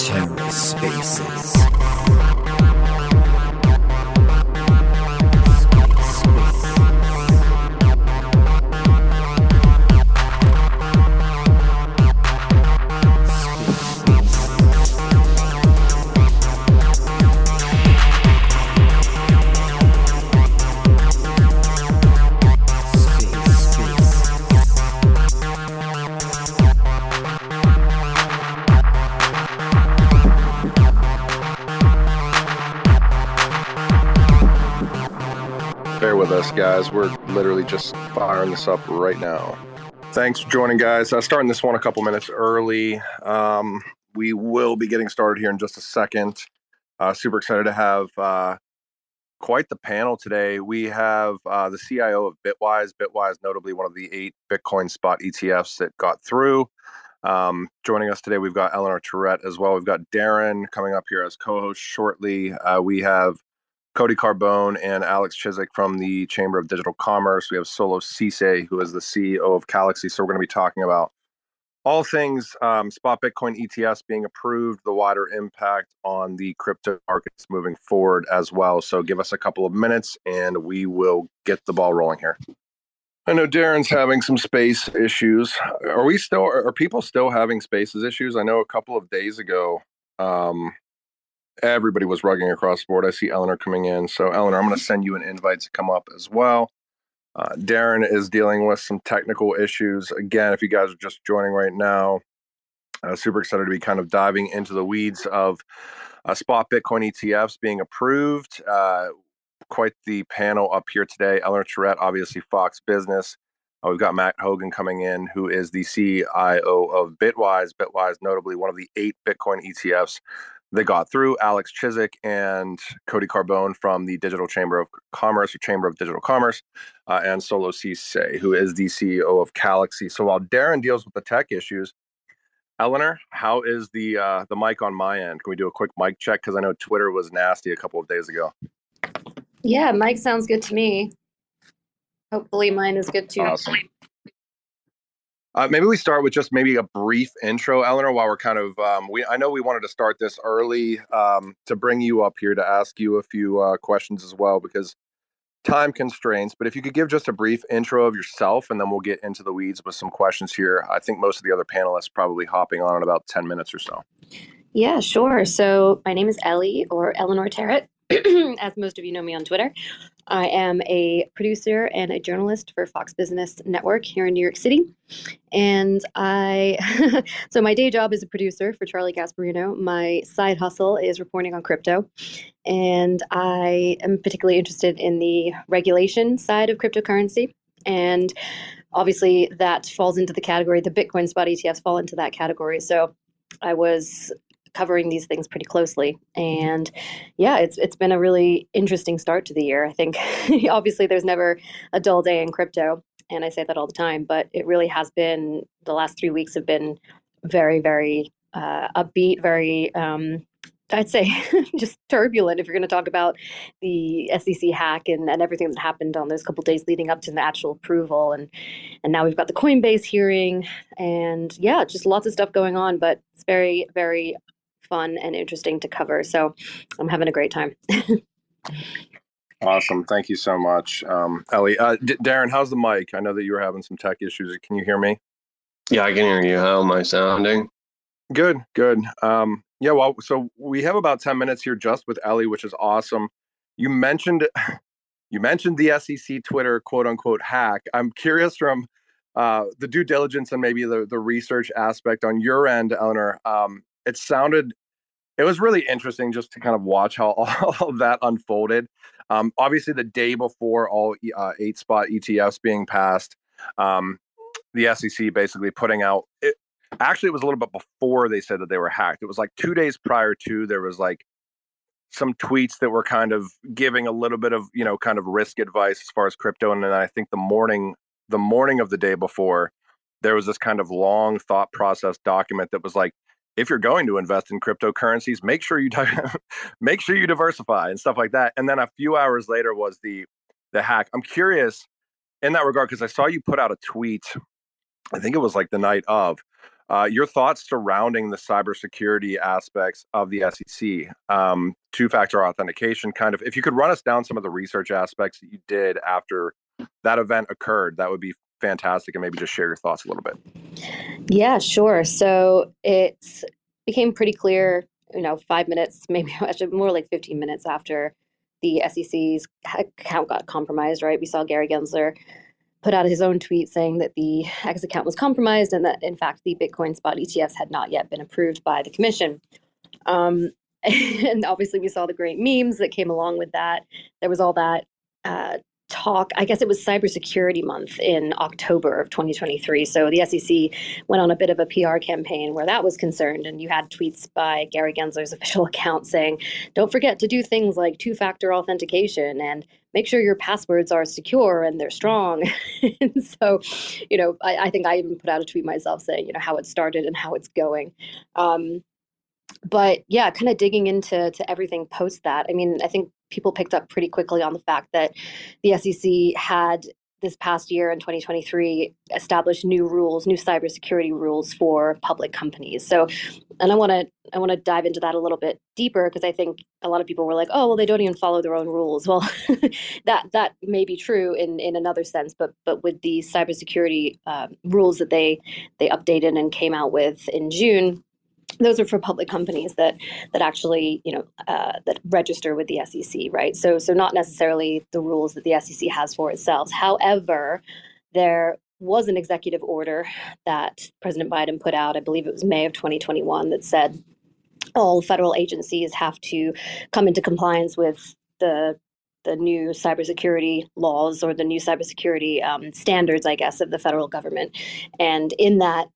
Terror Spaces. Guys, we're literally just firing this up right now. Thanks for joining, guys. Starting this one a couple minutes early. We will be getting started here in just a second. Super excited to have quite the panel today. We have the CIO of Bitwise. Bitwise, notably one of the 8 Bitcoin spot ETFs that got through. Joining us today, we've got Eleanor Terrett as well. We've got Darren coming up here as co-host shortly. We have Cody Carbone and Alex Chizhik from the Chamber of Digital Commerce. We have Solo Ceesay, who is the CEO of Calaxy. So we're going to be talking about all things spot Bitcoin ETFs being approved, the wider impact on the crypto markets moving forward as well. So give us a couple of minutes and we will get the ball rolling here. I know Darren's having some space issues. Are people still having spaces issues? I know a couple of days ago, everybody was rugging across the board. I see Eleanor coming in. So, Eleanor, I'm going to send you an invite to come up as well. Darren is dealing with some technical issues. Again, if you guys are just joining right now, super excited to be kind of diving into the weeds of spot Bitcoin ETFs being approved. Quite the panel up here today. Eleanor Terrett, obviously Fox Business. We've got Matt Hougan coming in, who is the CIO of Bitwise. Bitwise, notably one of the 8 Bitcoin ETFs they got through. Alex Chizhik and Cody Carbone from the Chamber of Digital Commerce, and Solo Ceesay, who is the CEO of Calaxy. So while Darren deals with the tech issues, Eleanor, how is the mic on my end? Can we do a quick mic check? Because I know Twitter was nasty a couple of days ago. Yeah, mic sounds good to me. Hopefully mine is good too. Awesome. Maybe we start with just maybe a brief intro, Eleanor, while we're kind of I know we wanted to start this early to bring you up here to ask you a few questions as well because time constraints. But if you could give just a brief intro of yourself, and then we'll get into the weeds with some questions here. I think most of the other panelists probably hopping on in about 10 minutes or so. Yeah, sure. So my name is Ellie, or Eleanor Terrett, as most of you know me on Twitter. I am a producer and a journalist for Fox Business Network here in New York City. And so my day job is a producer for Charlie Gasparino. My side hustle is reporting on crypto. And I am particularly interested in the regulation side of cryptocurrency. And obviously that falls into the category, the Bitcoin spot ETFs fall into that category. So I was covering these things pretty closely. And yeah, it's been a really interesting start to the year. I think obviously there's never a dull day in crypto, and I say that all the time, but it really has been, the last 3 weeks have been very, very upbeat, very, I'd say just turbulent if you're going to talk about the SEC hack and everything that happened on those couple of days leading up to the actual approval. And now we've got the Coinbase hearing and yeah, just lots of stuff going on, but it's very, very fun and interesting to cover. So I'm having a great time. Awesome. Thank you so much, Ellie. Darren, how's the mic? I know that you were having some tech issues. Can you hear me? Yeah, I can hear you. How am I sounding? Good, good. Yeah, well, so we have about 10 minutes here just with Ellie, which is awesome. You mentioned the SEC Twitter quote-unquote hack. I'm curious from the due diligence and maybe the research aspect on your end, Eleanor. It was really interesting just to kind of watch how all of that unfolded. Obviously, the day before all 8 spot ETFs being passed, the SEC basically putting out it. Actually, it was a little bit before they said that they were hacked. It was like 2 days prior to, there was like some tweets that were kind of giving a little bit of, you know, kind of risk advice as far as crypto. And then I think the morning of the day before, there was this kind of long thought process document that was like, if you're going to invest in cryptocurrencies, make sure you diversify and stuff like that. And then a few hours later was the hack. I'm curious in that regard, because I saw you put out a tweet, I think it was like the night of, your thoughts surrounding the cybersecurity aspects of the SEC, two-factor authentication, kind of. If you could run us down some of the research aspects that you did after that event occurred, that would be fantastic. And maybe just share your thoughts a little bit. Yeah, sure. So it became pretty clear, 5 minutes, maybe actually more like 15 minutes after the SEC's account got compromised, right? We saw Gary Gensler put out his own tweet saying that the X account was compromised and that, in fact, the Bitcoin spot ETFs had not yet been approved by the commission. And obviously, we saw the great memes that came along with that. There was all that talk. I guess it was Cybersecurity Month in October of 2023. So the SEC went on a bit of a PR campaign where that was concerned. And you had tweets by Gary Gensler's official account saying, don't forget to do things like two-factor authentication and make sure your passwords are secure and they're strong. And so, I think I even put out a tweet myself saying, how it started and how it's going. But yeah, kind of digging into everything post that. I mean, I think people picked up pretty quickly on the fact that the SEC had this past year in 2023 established new rules, new cybersecurity rules for public companies. So, and I want to dive into that a little bit deeper, because I think a lot of people were like, oh, well, they don't even follow their own rules. Well, that may be true in another sense, but with the cybersecurity rules that they updated and came out with in June, those are for public companies that actually, that register with the SEC, right? So not necessarily the rules that the SEC has for itself. However, there was an executive order that President Biden put out, I believe it was May of 2021, that said all federal agencies have to come into compliance with the new cybersecurity laws, or the new cybersecurity standards, I guess, of the federal government. And in that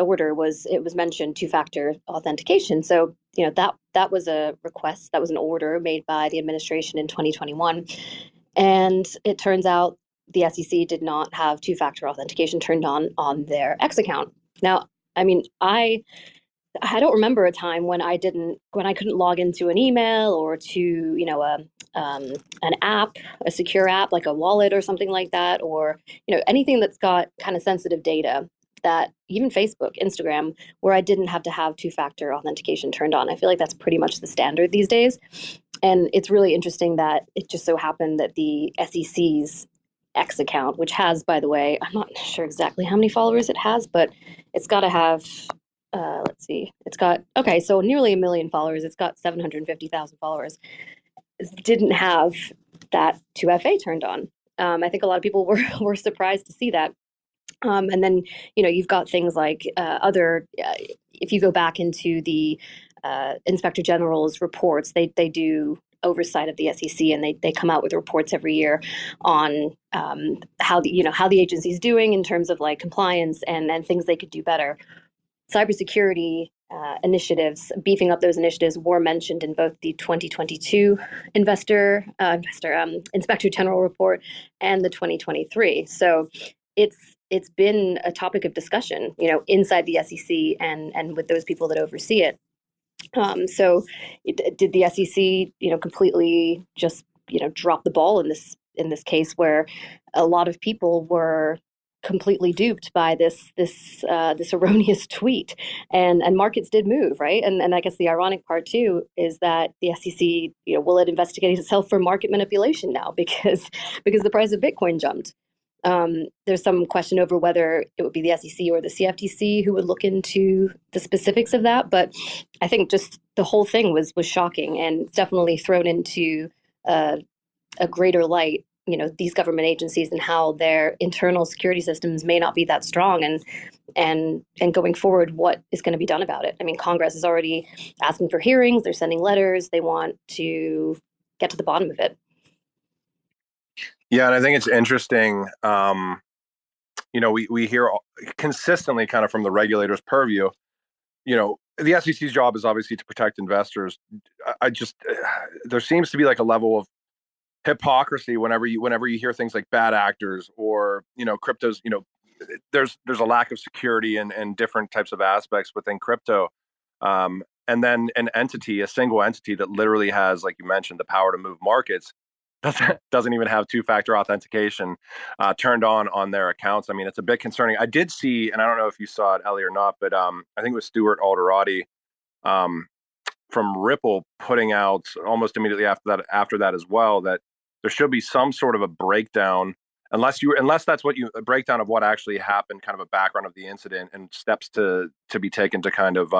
order it was mentioned two-factor authentication. So, that was a request, that was an order made by the administration in 2021. And it turns out the SEC did not have two-factor authentication turned on their X account. Now, I mean, I don't remember a time when I couldn't log into an email or to, an app, a secure app like a wallet or something like that, or, anything that's got kind of sensitive data, that even Facebook, Instagram, where I didn't have to have two-factor authentication turned on. I feel like that's pretty much the standard these days. And it's really interesting that it just so happened that the SEC's X account, which has, by the way, I'm not sure exactly how many followers it has, but it's got to have, so nearly 1 million followers. It's got 750,000 followers. It didn't have that 2FA turned on. I think a lot of people were surprised to see that. And then, you've got things like if you go back into the Inspector General's reports, they do oversight of the SEC, and they come out with reports every year on how the agency's doing in terms of like compliance and things they could do better. Cybersecurity initiatives, beefing up those initiatives, were mentioned in both the 2022 Inspector General report and the 2023. So it's been a topic of discussion, inside the SEC and with those people that oversee it. Did the SEC, completely just, drop the ball in this case, where a lot of people were completely duped by this erroneous tweet, and markets did move, right? And I guess the ironic part too is that the SEC, will it investigate itself for market manipulation now because the price of Bitcoin jumped? There's some question over whether it would be the SEC or the CFTC who would look into the specifics of that. But I think just the whole thing was shocking, and definitely thrown into a greater light, these government agencies and how their internal security systems may not be that strong. And going forward, what is going to be done about it? I mean, Congress is already asking for hearings. They're sending letters. They want to get to the bottom of it. Yeah, and I think it's interesting, we hear consistently kind of from the regulator's purview, the SEC's job is obviously to protect investors. There seems to be like a level of hypocrisy whenever you hear things like bad actors or, cryptos, there's a lack of security and different types of aspects within crypto. And then a single entity that literally has, like you mentioned, the power to move markets doesn't even have two-factor authentication turned on their accounts. I mean, it's a bit concerning. I did see, and I don't know if you saw it, Ellie, or not, but I think it was Stuart Alderotti from Ripple putting out almost immediately after that as well, that there should be some sort of a breakdown, unless that's what you, a breakdown of what actually happened, kind of a background of the incident and steps to be taken to kind of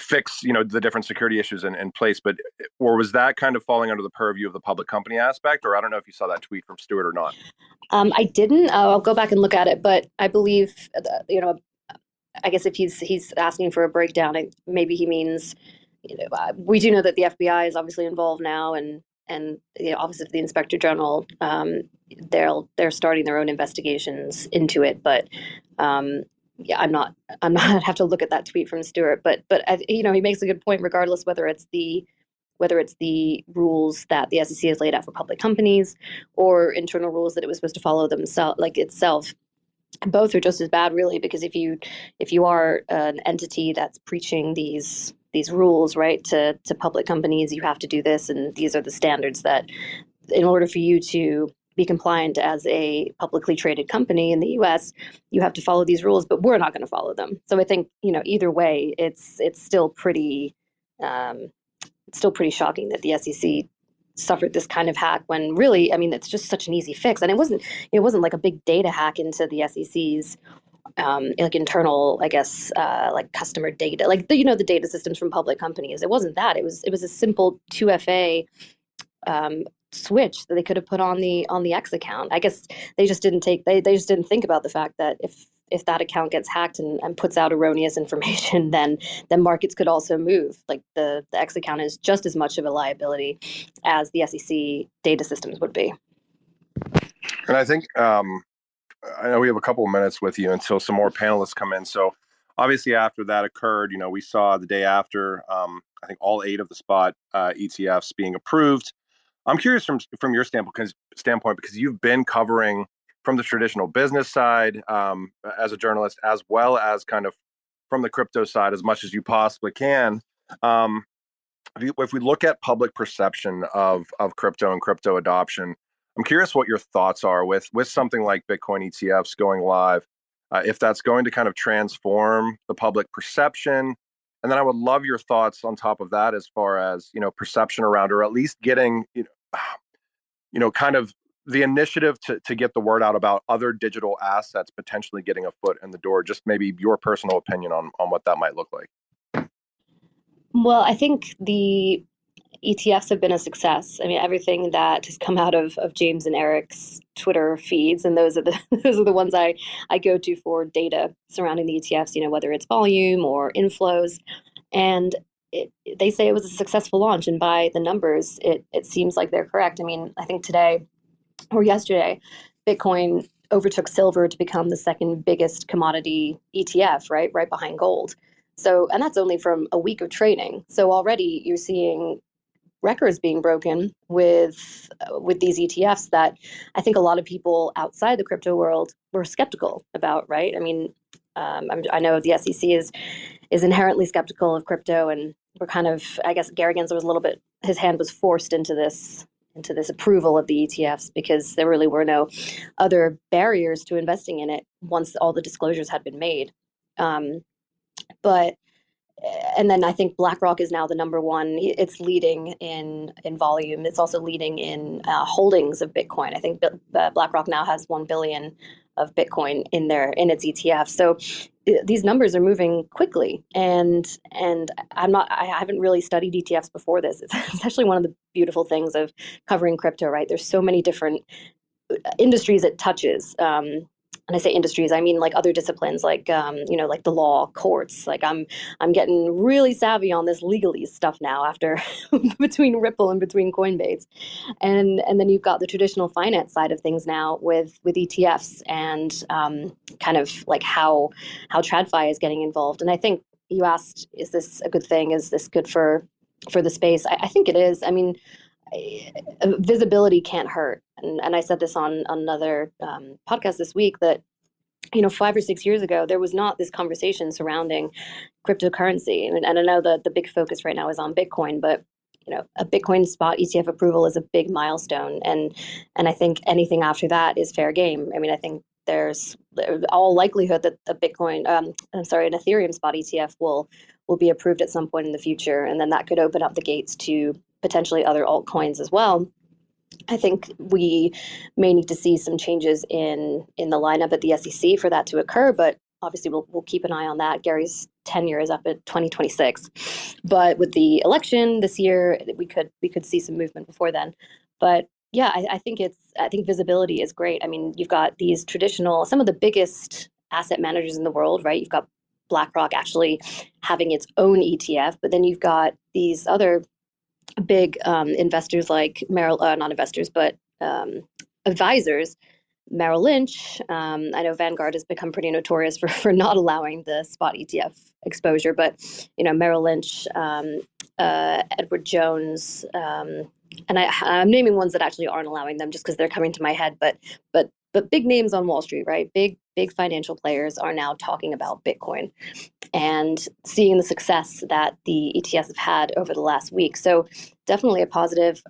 fix, you know, the different security issues in place. But, or was that kind of falling under the purview of the public company aspect? Or I don't know if you saw that tweet from Stuart or not. I didn't. I'll go back and look at it, but I believe, you know, I guess if he's asking for a breakdown, maybe he means, you know, we do know that the FBI is obviously involved now, and the Office of the Inspector General, they're starting their own investigations into it. But yeah, I'm not. I'd have to look at that tweet from Stuart. But you know, he makes a good point. Regardless whether it's the rules that the SEC has laid out for public companies or internal rules that it was supposed to follow themselves, like itself, both are just as bad, really. Because if you are an entity that's preaching these rules, right, to public companies, you have to do this, and these are the standards that, in order for you to be compliant as a publicly traded company in the U.S., you have to follow these rules. But we're not going to follow them. So I think, you know, either way, it's still pretty shocking that the SEC suffered this kind of hack, when really, I mean, it's just such an easy fix, and it wasn't like a big data hack into the SEC's. Like internal, I guess, like customer data, like the data systems from public companies. It wasn't that. It was a simple 2FA switch that they could have put on the X account. I guess they just didn't think about the fact that if that account gets hacked and puts out erroneous information, then markets could also move. Like the X account is just as much of a liability as the SEC data systems would be. And I think. I know we have a couple of minutes with you until some more panelists come in. So obviously after that occurred, you know, we saw the day after, I think all 8 of the spot ETFs being approved. I'm curious from your standpoint, because you've been covering from the traditional business side as a journalist, as well as kind of from the crypto side as much as you possibly can. If we look at public perception of crypto and crypto adoption, I'm curious what your thoughts are with something like Bitcoin ETFs going live, if that's going to kind of transform the public perception. And then I would love your thoughts on top of that, as far as, you know, perception around, or at least getting, you know, kind of the initiative to get the word out about other digital assets potentially getting a foot in the door. Just maybe your personal opinion on what that might look like. Well, I think the ETFs have been a success. I mean, everything that has come out of James and Eric's Twitter feeds, and those are the ones I go to for data surrounding the ETFs, you know, whether it's volume or inflows. And they say it was a successful launch, and by the numbers, it seems like they're correct. I mean, I think today or yesterday, Bitcoin overtook silver to become the second biggest commodity ETF, right behind gold. So, and that's only from a week of trading. So already you're seeing records being broken with these ETFs that I think a lot of people outside the crypto world were skeptical about, right? I mean, I know the SEC is inherently skeptical of crypto, and we're kind of, I guess Gary Gensler was a little bit, his hand was forced into this approval of the ETFs because there really were no other barriers to investing in it once all the disclosures had been made. And then I think BlackRock is now the number one. It's leading in volume. It's also leading in holdings of Bitcoin. I think BlackRock now has 1 billion of Bitcoin in its ETF. So these numbers are moving quickly. And I haven't really studied ETFs before this. It's actually one of the beautiful things of covering crypto, right? There's so many different industries it touches. And I say industries, I mean like other disciplines, like you know, like the law, courts. Like I'm getting really savvy on this legalese stuff now after between Ripple and between Coinbase, and then you've got the traditional finance side of things now with ETFs and kind of like how TradFi is getting involved. And I think you asked, is this a good thing? Is this good for the space? I think it is. I mean, visibility can't hurt. And I said this on another podcast this week that, you know, 5 or 6 years ago, there was not this conversation surrounding cryptocurrency. And I know that the big focus right now is on Bitcoin, but a Bitcoin spot ETF approval is a big milestone. And I think anything after that is fair game. I mean, I think there's all likelihood that a Bitcoin, an Ethereum spot ETF will be approved at some point in the future. And then that could open up the gates to potentially other altcoins as well. I think we may need to see some changes in the lineup at the SEC for that to occur, but obviously we'll keep an eye on that. Gary's tenure is up at 2026, but with the election this year, we could see some movement before then. But yeah, I think visibility is great. I mean, you've got these traditional, some of the biggest asset managers in the world, right? You've got BlackRock actually having its own ETF, but then you've got these other big investors like advisors, Merrill Lynch. I know Vanguard has become pretty notorious for not allowing the spot ETF exposure, but Merrill Lynch, Edward Jones, and I'm naming ones that actually aren't allowing them just because they're coming to my head. But big names on Wall Street, right? Big financial players are now talking about Bitcoin and seeing the success that the ETFs have had over the last week. So definitely a positive.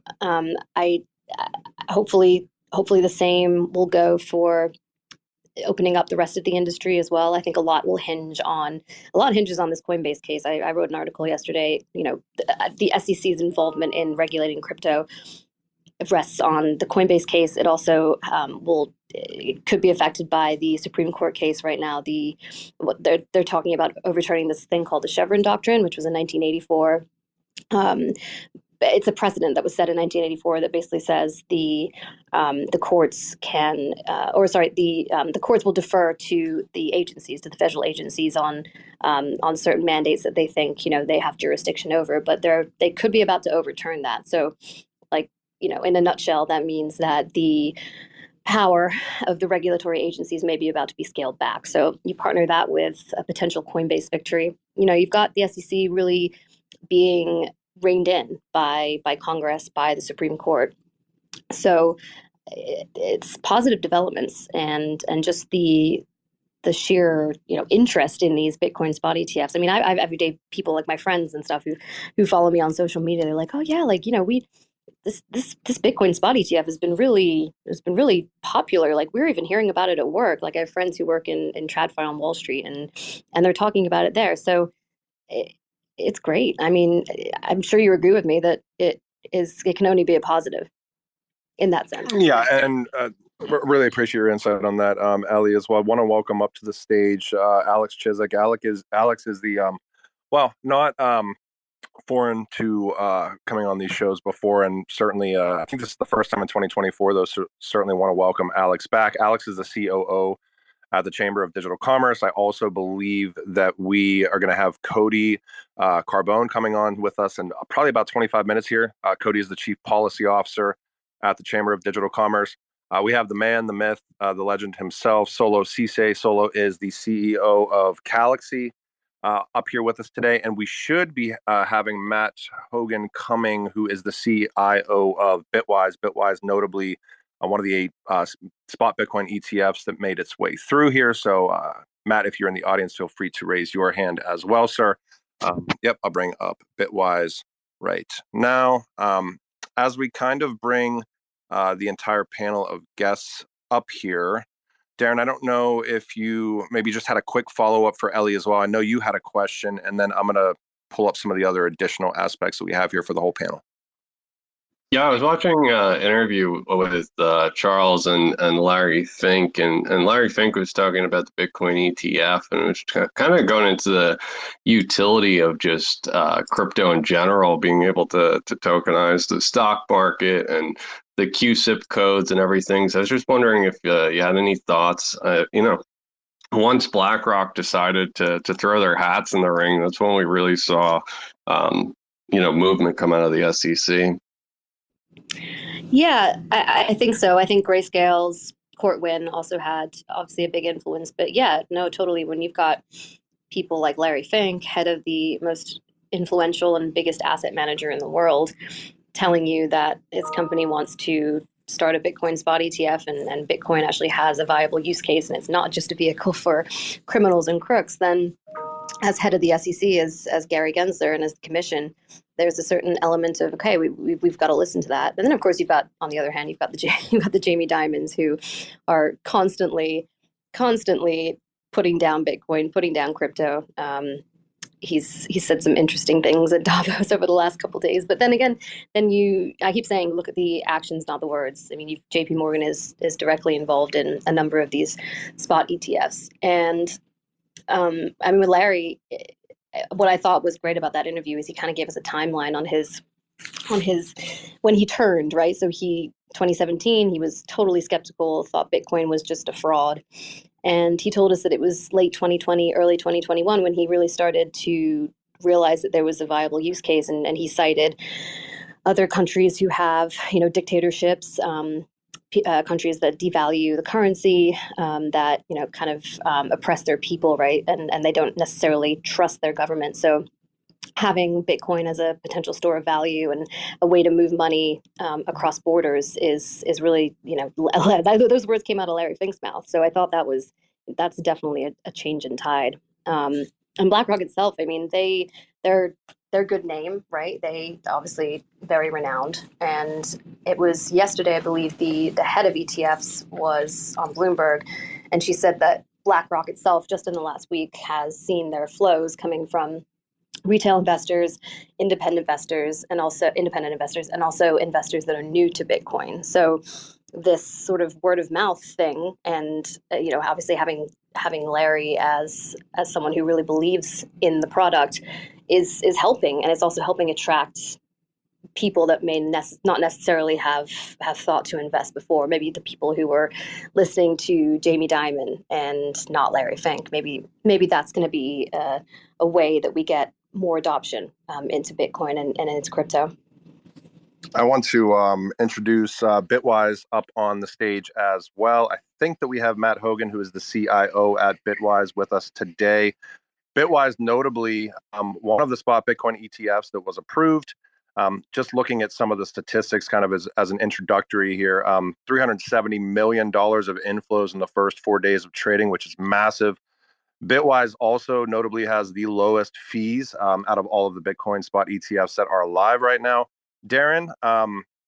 Hopefully the same will go for opening up the rest of the industry as well. I think a lot hinges on this Coinbase case. I wrote an article yesterday. The SEC's involvement in regulating crypto rests on the Coinbase case. It also could be affected by the Supreme Court case right now. They're talking about overturning this thing called the Chevron Doctrine, which was in 1984. It's a precedent that was set in 1984 that basically says the courts will defer to the agencies, to the federal agencies on certain mandates that they think they have jurisdiction over. But they could be about to overturn that. So, in a nutshell, that means that the power of the regulatory agencies may be about to be scaled back. So you partner that with a potential Coinbase victory. You've got the SEC really being reined in by Congress, by the Supreme Court. So it's positive developments, and just the sheer interest in these Bitcoin spot ETFs. I mean, I've everyday people like my friends and stuff who follow me on social media. They're like, oh yeah, this Bitcoin spot ETF has been really popular. Like, we're even hearing about it at work. Like, I have friends who work in TradFi on Wall Street, and they're talking about it there. So it's great. I mean, I'm sure you agree with me that it can only be a positive in that sense. Yeah, and really appreciate your insight on that, Ali, as well. I want to welcome up to the stage Alex Chizhik. Alex is the not foreign to coming on these shows before, and certainly I think this is the first time in 2024, though, so certainly want to welcome Alex back. Alex is the COO at the Chamber of Digital Commerce. I also believe that we are going to have Cody Carbone coming on with us in probably about 25 minutes here. Cody is the Chief Policy Officer at the Chamber of Digital Commerce. We have the man, the myth, the legend himself, Solo Ceesay. Solo is the CEO of Calaxy, up here with us today, and we should be having Matt Hougan coming, who is the CIO of Bitwise. Bitwise, notably, one of the 8 spot Bitcoin ETFs that made its way through here. So, Matt, if you're in the audience, feel free to raise your hand as well, sir. I'll bring up Bitwise right now. As we kind of bring the entire panel of guests up here, Darren, I don't know if you maybe just had a quick follow-up for Ellie as well. I know you had a question, and then I'm going to pull up some of the other additional aspects that we have here for the whole panel. Yeah, I was watching an interview with Charles and Larry Fink, and Larry Fink was talking about the Bitcoin ETF, and it was kind of going into the utility of just crypto in general, being able to tokenize the stock market and the QSIP codes and everything. So I was just wondering if you had any thoughts. Once BlackRock decided to throw their hats in the ring, that's when we really saw, movement come out of the SEC. Yeah, I think so. I think Grayscale's court win also had obviously a big influence. But yeah, no, totally. When you've got people like Larry Fink, head of the most influential and biggest asset manager in the world, telling you that his company wants to start a Bitcoin spot ETF and Bitcoin actually has a viable use case and it's not just a vehicle for criminals and crooks, then as head of the SEC, as Gary Gensler and as the commission, there's a certain element of, okay, we've got to listen to that. And then, of course, you've got, on the other hand, you've got the Jamie Dimons, who are constantly putting down Bitcoin, putting down crypto. He said some interesting things at Davos over the last couple of days. But then again, I keep saying, look at the actions, not the words. I mean, JP Morgan is directly involved in a number of these spot ETFs. And I mean, with Larry, what I thought was great about that interview is he kind of gave us a timeline on his when he turned, right? So 2017, he was totally skeptical, thought Bitcoin was just a fraud. And he told us that it was late 2020, early 2021 when he really started to realize that there was a viable use case. And he cited other countries who have, dictatorships, countries that devalue the currency, that, oppress their people, right? And they don't necessarily trust their government. So having Bitcoin as a potential store of value and a way to move money across borders is really, those words came out of Larry Fink's mouth. So I thought that's definitely a change in tide. And BlackRock itself, I mean, they're a good name, right? They obviously very renowned. And it was yesterday, I believe, the head of ETFs was on Bloomberg, and she said that BlackRock itself, just in the last week, has seen their flows coming from retail investors, independent investors, and also investors that are new to Bitcoin. So this sort of word of mouth thing, and obviously having Larry as someone who really believes in the product is helping, and it's also helping attract people that may not necessarily have thought to invest before. Maybe the people who were listening to Jamie Dimon and not Larry Fink. Maybe that's going to be a way that we get more adoption into Bitcoin and into crypto. I want to introduce Bitwise up on the stage as well. I think that we have Matt Hougan, who is the CIO at Bitwise, with us today. Bitwise, notably, one of the spot Bitcoin ETFs that was approved. Just looking at some of the statistics kind of as an introductory here, $370 million of inflows in the first 4 days of trading, which is massive. Bitwise also notably has the lowest fees out of all of the Bitcoin spot ETFs that are live right now. Darren, I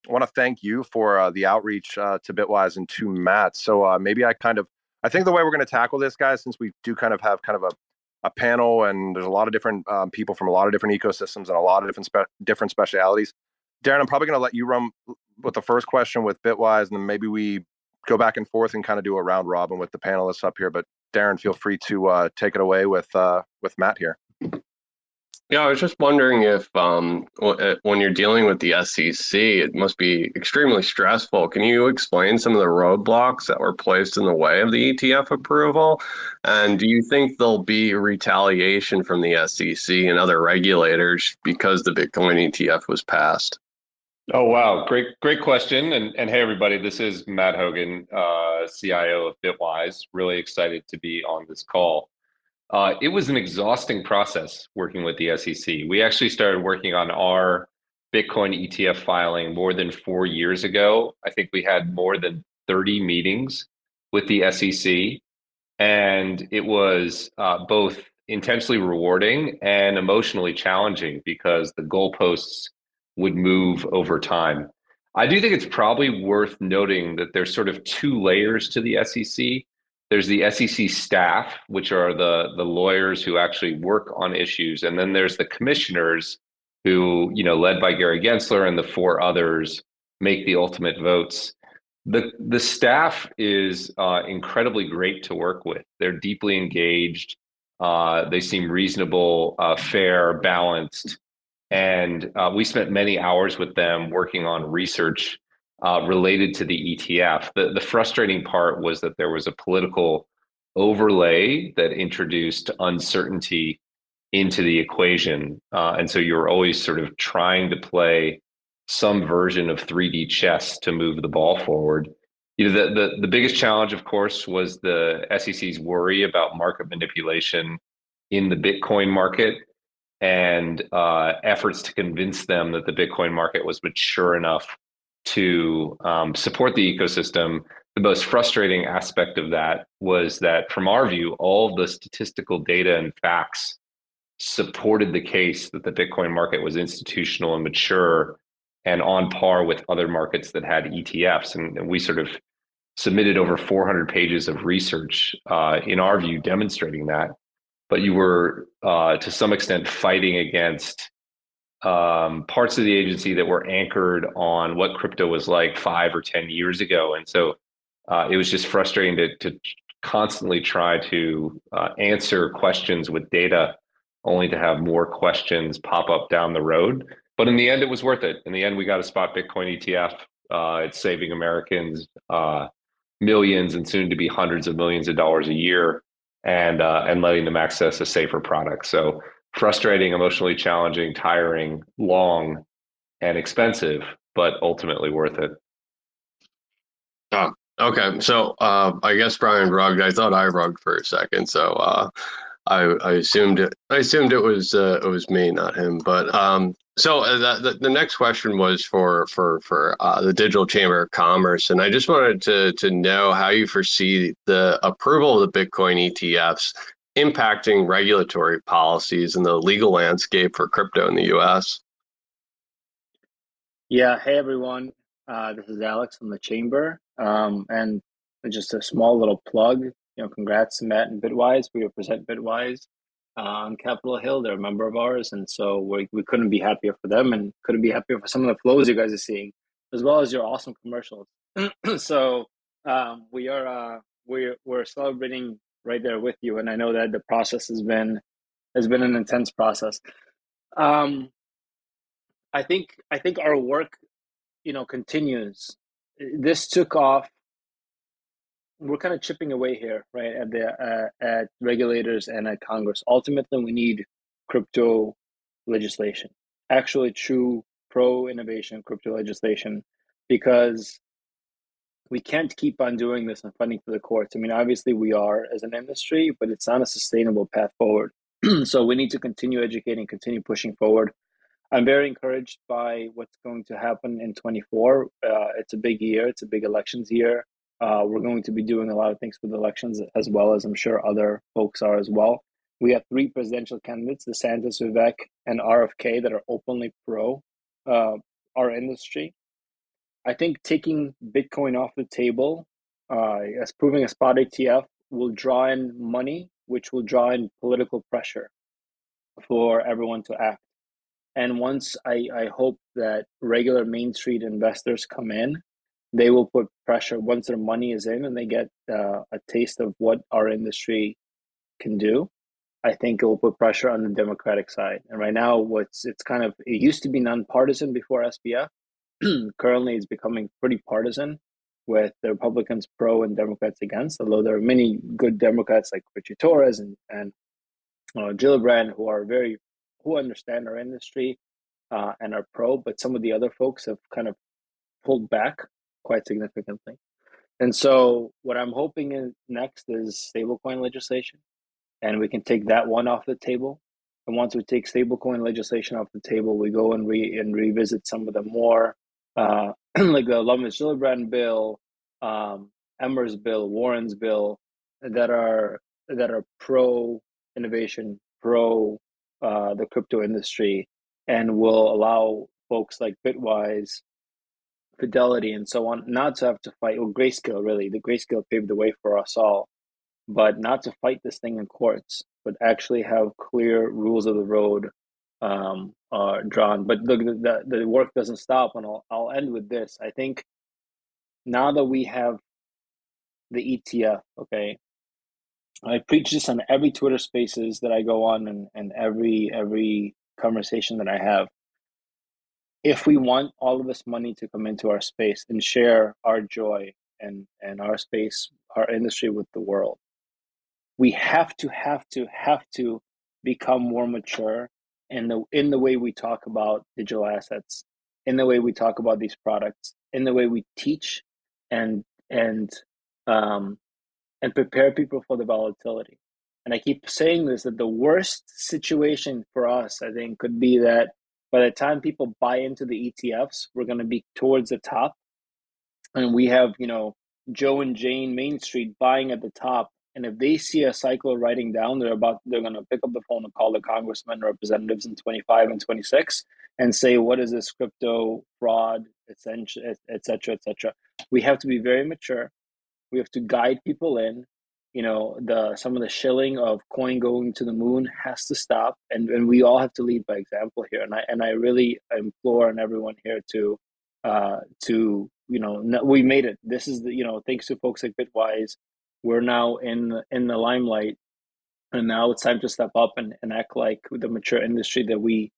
want to thank you for the outreach to Bitwise and to Matt. So maybe I think the way we're going to tackle this, guys, since we do kind of have kind of a panel, and there's a lot of different people from a lot of different ecosystems and a lot of different specialities. Darren, I'm probably going to let you run with the first question with Bitwise, and then maybe we go back and forth and kind of do a round robin with the panelists up here. But Darren, feel free to take it away with Matt here. Yeah, I was just wondering if when you're dealing with the SEC, it must be extremely stressful. Can you explain some of the roadblocks that were placed in the way of the ETF approval? And do you think there'll be retaliation from the SEC and other regulators because the Bitcoin ETF was passed? Oh, wow. Great question. And hey, everybody, this is Matt Hougan, CIO of Bitwise. Really excited to be on this call. It was an exhausting process working with the SEC. We actually started working on our Bitcoin ETF filing more than 4 years ago. I think we had more than 30 meetings with the SEC, and it was both intensely rewarding and emotionally challenging because the goalposts would move over time. I do think it's probably worth noting that there's sort of two layers to the SEC. There's the SEC staff, which are the lawyers who actually work on issues. And then there's the commissioners who, led by Gary Gensler and the four others, make the ultimate votes. The staff is incredibly great to work with. They're deeply engaged. They seem reasonable, fair, balanced. And we spent many hours with them working on research related to the ETF. The frustrating part was that there was a political overlay that introduced uncertainty into the equation. And so you were always sort of trying to play some version of 3D chess to move the ball forward. The biggest challenge, of course, was the SEC's worry about market manipulation in the Bitcoin market and efforts to convince them that the Bitcoin market was mature enough to support the ecosystem. The most frustrating aspect of that was that, from our view, all the statistical data and facts supported the case that the Bitcoin market was institutional and mature and on par with other markets that had ETFs. And we sort of submitted over 400 pages of research, in our view, demonstrating that. But you were, to some extent, fighting against parts of the agency that were anchored on what crypto was like 5 or 10 years ago. And so it was just frustrating to constantly try to answer questions with data, only to have more questions pop up down the road. But in the end, it was worth it. In the end, we got a spot Bitcoin ETF. It's saving Americans millions and soon to be hundreds of millions of dollars a year, and letting them access a safer product. So frustrating, emotionally challenging, tiring, long, and expensive, but ultimately worth it. Oh, okay. So I guess Brian rugged. I thought I rugged for a second. So I assumed it was me, not him. But so the next question was for the Digital Chamber of Commerce, and I just wanted to know how you foresee the approval of the Bitcoin ETFs impacting regulatory policies and the legal landscape for crypto in the U.S. Yeah. Hey, everyone. This is Alex from the Chamber, and just a small little plug. You know, congrats to Matt and Bitwise. We represent Bitwise on Capitol Hill. They're a member of ours, and so we couldn't be happier for them, and couldn't be happier for some of the flows you guys are seeing, as well as your awesome commercials. So we're celebrating right there with you, and I know that the process has been an intense process. I think our work, you know, continues. This took off. We're kind of chipping away here, right, at the at regulators and at Congress. Ultimately, we need crypto legislation, actually true pro-innovation crypto legislation, because we can't keep on doing this and funding to the courts. I mean, obviously, we are as an industry, but it's not a sustainable path forward. So we need to continue educating, continue pushing forward. I'm very encouraged by what's going to happen in 24. It's a big year. It's a big elections year. We're going to be doing a lot of things with elections, as well as I'm sure other folks are as well. We have three presidential candidates, DeSantis, Vivek, and RFK, that are openly pro our industry. I think taking Bitcoin off the table, as proving a spot ETF, will draw in money, which will draw in political pressure for everyone to act. And once I hope that regular Main Street investors come in, they will put pressure once their money is in and they get a taste of what our industry can do. I think it will put pressure on the Democratic side. And right now, it used to be nonpartisan before SBF. Currently, it's becoming pretty partisan, with the Republicans pro and Democrats against. Although there are many good Democrats like Richie Torres and Gillibrand who understand our industry and are pro, but some of the other folks have kind of pulled back quite significantly. And so what I'm hoping is next is stablecoin legislation, and we can take that one off the table. And once we take stablecoin legislation off the table, we go and revisit some of the more like the Lovins-Gillibrand bill, Emmer's bill, Warren's bill, that are pro innovation, pro the crypto industry, and will allow folks like Bitwise, Fidelity, and so on, not to have to fight. Well, Grayscale, really. The Grayscale paved the way for us all, but not to fight this thing in courts, but actually have clear rules of the road are drawn. But look, the work doesn't stop, and I'll end with this. I think now that we have the ETF, okay, I preach this on every Twitter Spaces that I go on, and every conversation that I have. If we want all of this money to come into our space and share our joy and our space, our industry with the world, we have to become more mature in the way we talk about digital assets, in the way we talk about these products, in the way we teach and prepare people for the volatility. And I keep saying this, that the worst situation for us, I think, could be that by the time people buy into the ETFs, we're going to be towards the top. And we have, you know, Joe and Jane Main Street buying at the top And if they see a cycle riding down, they're going to pick up the phone and call the congressmen, representatives in 25 and 26 and say, what is this crypto fraud, et cetera, et cetera. We have to be very mature. We have to guide people in. You know, some of the shilling of coin going to the moon has to stop, and we all have to lead by example here. And I really implore on everyone here to we made it. This is the thanks to folks like Bitwise, we're now in the limelight, and now it's time to step up and act like the mature industry that we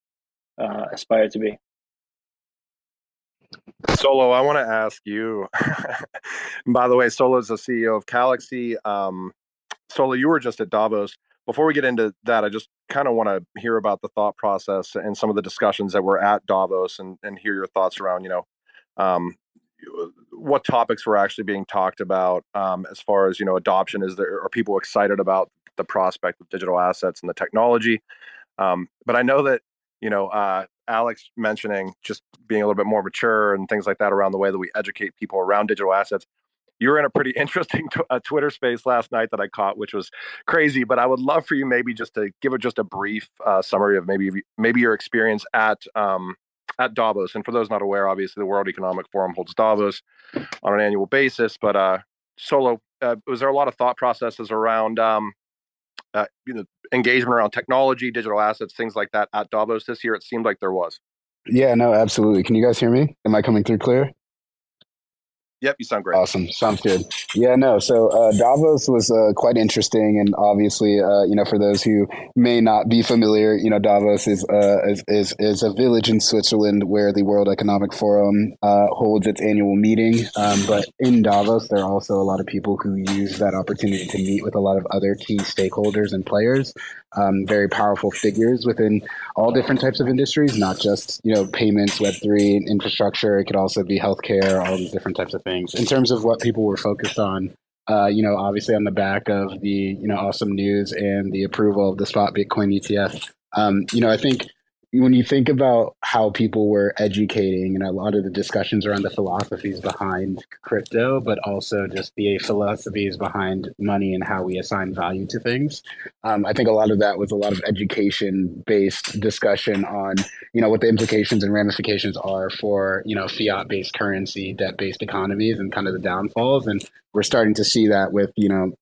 aspire to be. Solo, I want to ask you, by the way, Solo's the CEO of Calaxy. Solo, you were just at Davos. Before we get into that, I just kind of want to hear about the thought process and some of the discussions that were at Davos and hear your thoughts around, what topics were actually being talked about as far as, adoption. Are people excited about the prospect of digital assets and the technology? But I know that, Alex mentioning just being a little bit more mature and things like that around the way that we educate people around digital assets. You were in a pretty interesting Twitter space last night that I caught, which was crazy, but I would love for you maybe just to give just a brief summary of maybe your experience at Davos. And for those not aware, obviously the World Economic Forum holds Davos on an annual basis, but Solo, was there a lot of thought processes around engagement around technology, digital assets, things like that at Davos this year? It seemed like there was. Yeah, no, absolutely. Can you guys hear me? Am I coming through clear? Yep, you sound great. Awesome. Sounds good. Yeah, no. So Davos was quite interesting, and obviously, for those who may not be familiar, Davos is a village in Switzerland where the World Economic Forum holds its annual meeting. But in Davos, there are also a lot of people who use that opportunity to meet with a lot of other key stakeholders and players, very powerful figures within all different types of industries, not just payments, Web3, infrastructure. It could also be healthcare, all these different types of things. In terms of what people were focused on, obviously on the back of the awesome news and the approval of the spot Bitcoin ETF, I think when you think about how people were educating and a lot of the discussions around the philosophies behind crypto, but also just the philosophies behind money and how we assign value to things. I think a lot of that was a lot of education-based discussion on, what the implications and ramifications are for, fiat-based currency, debt-based economies and kind of the downfalls. And we're starting to see that with,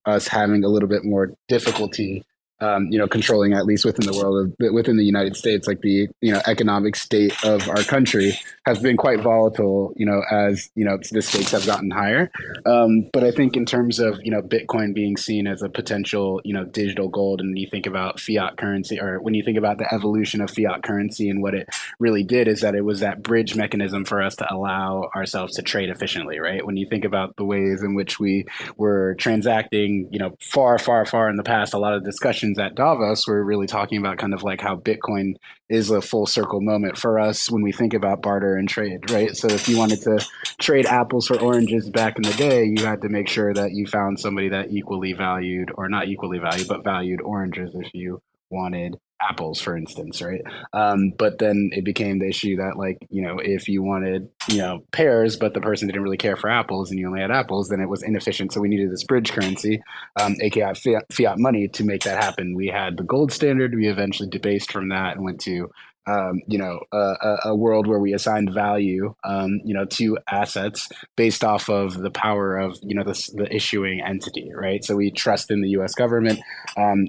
us having a little bit more difficulty controlling, at least within the world, within the United States, like the economic state of our country has been quite volatile, as the stakes have gotten higher. But I think in terms of Bitcoin being seen as a potential digital gold, and when you think about fiat currency, or when you think about the evolution of fiat currency and what it really did, is that it was that bridge mechanism for us to allow ourselves to trade efficiently, right? When you think about the ways in which we were transacting, far, far, far in the past, a lot of discussions at Davos, we're really talking about kind of like how Bitcoin is a full circle moment for us when we think about barter and trade, right? So if you wanted to trade apples for oranges back in the day, you had to make sure that you found somebody that equally valued, or not equally valued, but valued oranges if you wanted apples, for instance, right? But then it became the issue that, like, if you wanted, pears, but the person didn't really care for apples and you only had apples, then it was inefficient. So we needed this bridge currency, aka fiat money, to make that happen. We had the gold standard. We eventually debased from that and went to a world where we assigned value, to assets based off of the power of, the issuing entity, right? So we trust in the U.S. government,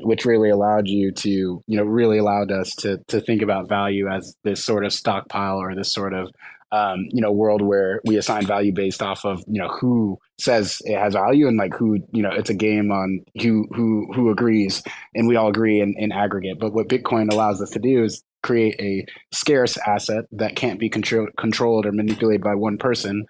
which really allowed you to, really allowed us to think about value as this sort of stockpile, or this sort of, world where we assign value based off of, who says it has value, and like who, it's a game on who agrees, and we all agree in aggregate. But what Bitcoin allows us to do is create a scarce asset that can't be controlled or manipulated by one person,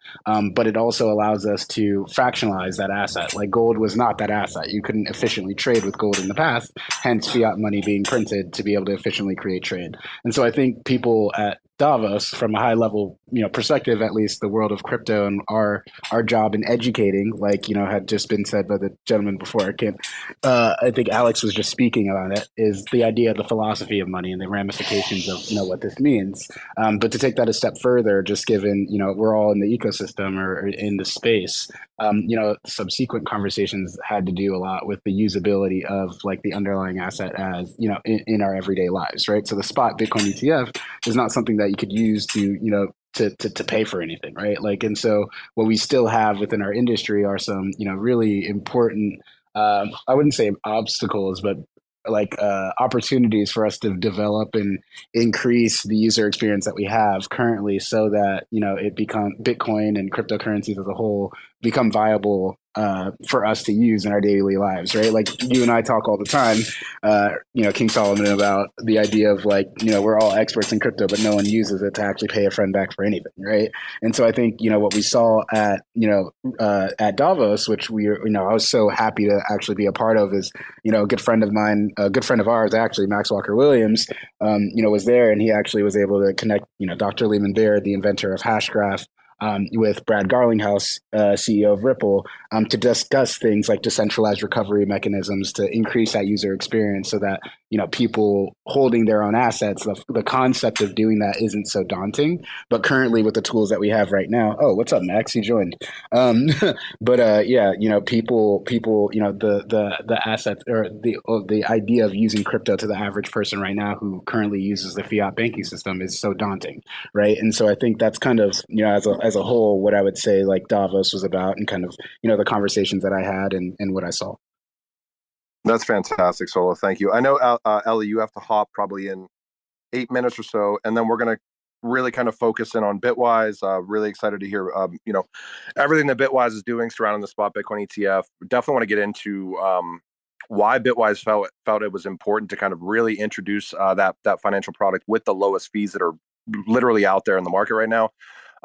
but it also allows us to fractionalize that asset. Like gold was not that asset. You couldn't efficiently trade with gold in the past, hence fiat money being printed to be able to efficiently create trade. And so I think people at Davos from a high level, perspective, at least the world of crypto and our job in educating, like, had just been said by the gentleman before. I think Alex was just speaking about it, is the idea of the philosophy of money and the ramifications of, what this means. But to take that a step further, just given, we're all in the ecosystem or in the space, subsequent conversations had to do a lot with the usability of like the underlying asset as, in our everyday lives, right? So the spot Bitcoin ETF is not something that you could use to, to pay for anything, right? Like, and so what we still have within our industry are some, really important, I wouldn't say obstacles, but like opportunities for us to develop and increase the user experience that we have currently, so that it become Bitcoin and cryptocurrencies as a whole become viable for us to use in our daily lives, right? Like you and I talk all the time, King Solomon, about the idea of like we're all experts in crypto, but no one uses it to actually pay a friend back for anything, right? And so I think what we saw at at Davos, which we I was so happy to actually be a part of, is a good friend of mine, a good friend of ours actually, Max Walker Williams, was there, and he actually was able to connect Dr. Lehman Baird, the inventor of Hashgraph, with Brad Garlinghouse, CEO of Ripple, to discuss things like decentralized recovery mechanisms to increase that user experience, so that people holding their own assets, the concept of doing that isn't so daunting. But currently, with the tools that we have right now, oh, what's up, Max? You joined, but yeah, people, the assets or the idea of using crypto to the average person right now who currently uses the fiat banking system is so daunting, right? And so I think that's kind of as a whole, what I would say like Davos was about, and kind of, the conversations that I had and what I saw. That's fantastic, Solo. Thank you. I know, Ellie, you have to hop probably in 8 minutes or so, and then we're going to really kind of focus in on Bitwise. Really excited to hear, everything that Bitwise is doing surrounding the spot Bitcoin ETF. Definitely want to get into why Bitwise felt it was important to kind of really introduce that financial product with the lowest fees that are literally out there in the market right now.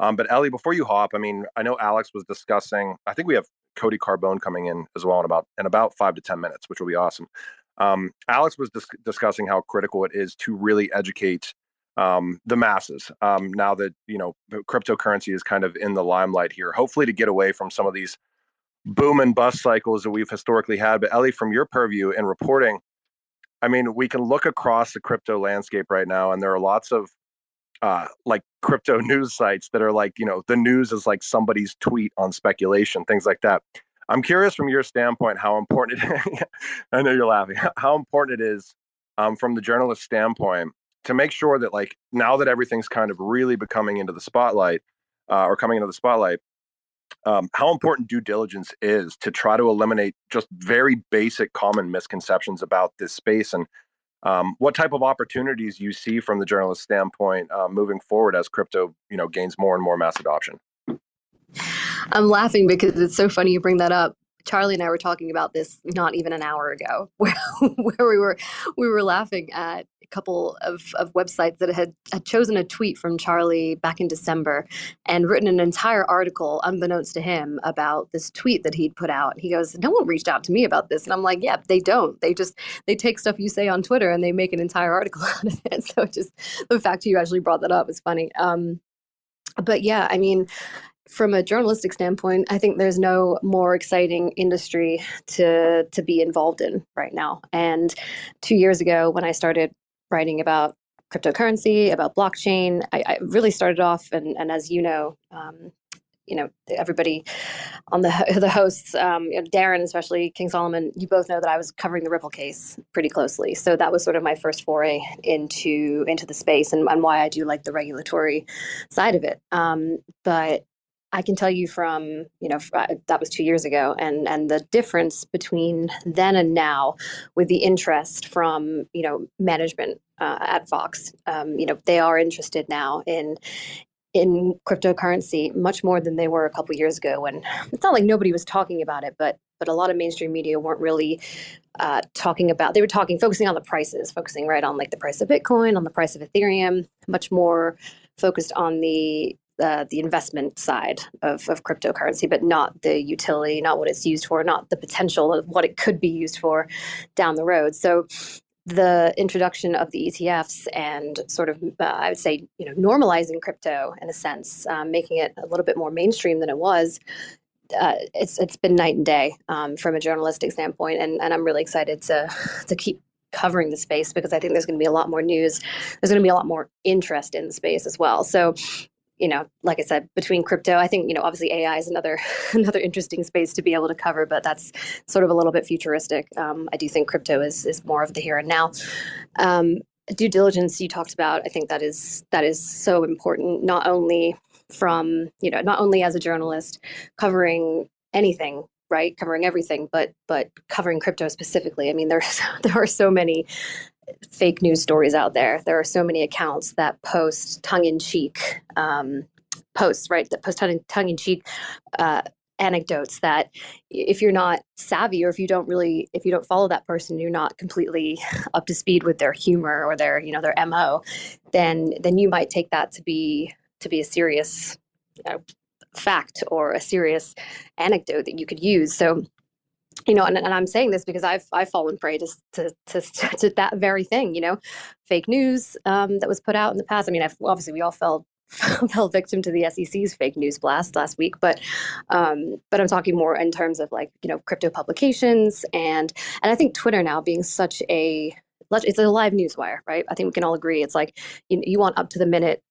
But Ellie, before you hop, I mean, I know Alex was discussing, I think we have Cody Carbone coming in as well in about 5 to 10 minutes, which will be awesome. Alex was discussing how critical it is to really educate the masses now that, cryptocurrency is kind of in the limelight here, hopefully to get away from some of these boom and bust cycles that we've historically had. But Ellie, from your purview in reporting, I mean, we can look across the crypto landscape right now, and there are lots of like crypto news sites that are like, the news is like somebody's tweet on speculation, things like that. I'm curious from your standpoint, how important it, I know you're laughing, how important it is from the journalist standpoint to make sure that like, now that everything's kind of really becoming into the spotlight how important due diligence is to try to eliminate just very basic common misconceptions about this space, and what type of opportunities you see from the journalist standpoint moving forward as crypto, gains more and more mass adoption? I'm laughing because it's so funny you bring that up. Charlie and I were talking about this not even an hour ago, where we were laughing at a couple of websites that had chosen a tweet from Charlie back in December and written an entire article, unbeknownst to him, about this tweet that he'd put out. He goes, "No one reached out to me about this," and I'm like, "Yeah, they don't. They take stuff you say on Twitter and they make an entire article out of it." So just the fact that you actually brought that up is funny. But yeah, I mean, from a journalistic standpoint, I think there's no more exciting industry to be involved in right now. And 2 years ago, when I started writing about cryptocurrency, about blockchain, I really started off, and as you know, everybody on the hosts, Darren, especially King Solomon, you both know that I was covering the Ripple case pretty closely. So that was sort of my first foray into the space, and why I do like the regulatory side of it. But I can tell you from, that was 2 years ago, and the difference between then and now with the interest from, management at Fox, they are interested now in cryptocurrency much more than they were a couple of years ago. And it's not like nobody was talking about it, but a lot of mainstream media weren't really talking about. They were focusing on the prices, focusing right on like the price of Bitcoin, on the price of Ethereum, much more focused on the investment side of cryptocurrency, but not the utility, not what it's used for, not the potential of what it could be used for down the road. So the introduction of the ETFs and sort of, I would say, normalizing crypto in a sense, making it a little bit more mainstream than it was, it's been night and day from a journalistic standpoint. And I'm really excited to keep covering the space, because I think there's going to be a lot more news. There's going to be a lot more interest in the space as well. So, like I said, between crypto, I think, obviously AI is another interesting space to be able to cover, but that's sort of a little bit futuristic. I do think crypto is more of the here and now. Due diligence you talked about, I think that is so important, not only from, not only as a journalist covering anything, right, covering everything, but covering crypto specifically. I mean, there are so many fake news stories out there. There are so many accounts that post tongue-in-cheek posts, right? That post tongue-in-cheek anecdotes that, if you're not savvy or if you don't follow that person, you're not completely up to speed with their humor or their, their MO, then you might take that to be a serious fact or a serious anecdote that you could use. So, and I'm saying this because I've fallen prey to that very thing, fake news that was put out in the past. I mean, obviously we all fell victim to the SEC's fake news blast last week, but I'm talking more in terms of crypto publications and I think Twitter now being such it's a live news wire, right? I think we can all agree it's like you want up to the minute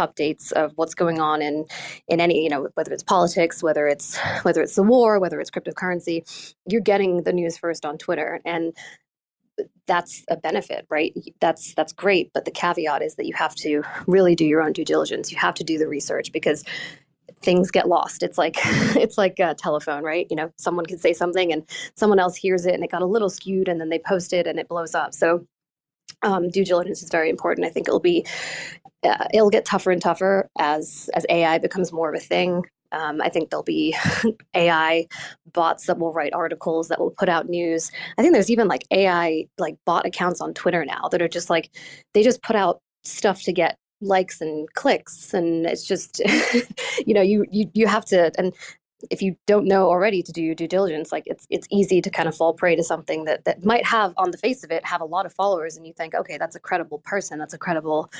updates of what's going on in any, whether it's politics, whether it's the war, whether it's cryptocurrency. You're getting the news first on Twitter, and that's a benefit, right? That's great, but the caveat is that you have to really do your own due diligence. You have to do the research, because things get lost. It's like a telephone, right? Someone can say something and someone else hears it and it got a little skewed, and then they post it and it blows up. So due diligence is very important. I think it'll get tougher and tougher as AI becomes more of a thing. I think there'll be AI bots that will write articles that will put out news. I think there's even AI bot accounts on Twitter now that are just they just put out stuff to get likes and clicks, and it's just you have to. And if you don't know already to do your due diligence, it's easy to kind of fall prey to something that might have, on the face of it, have a lot of followers, and you think, okay, that's a credible person, that's a credible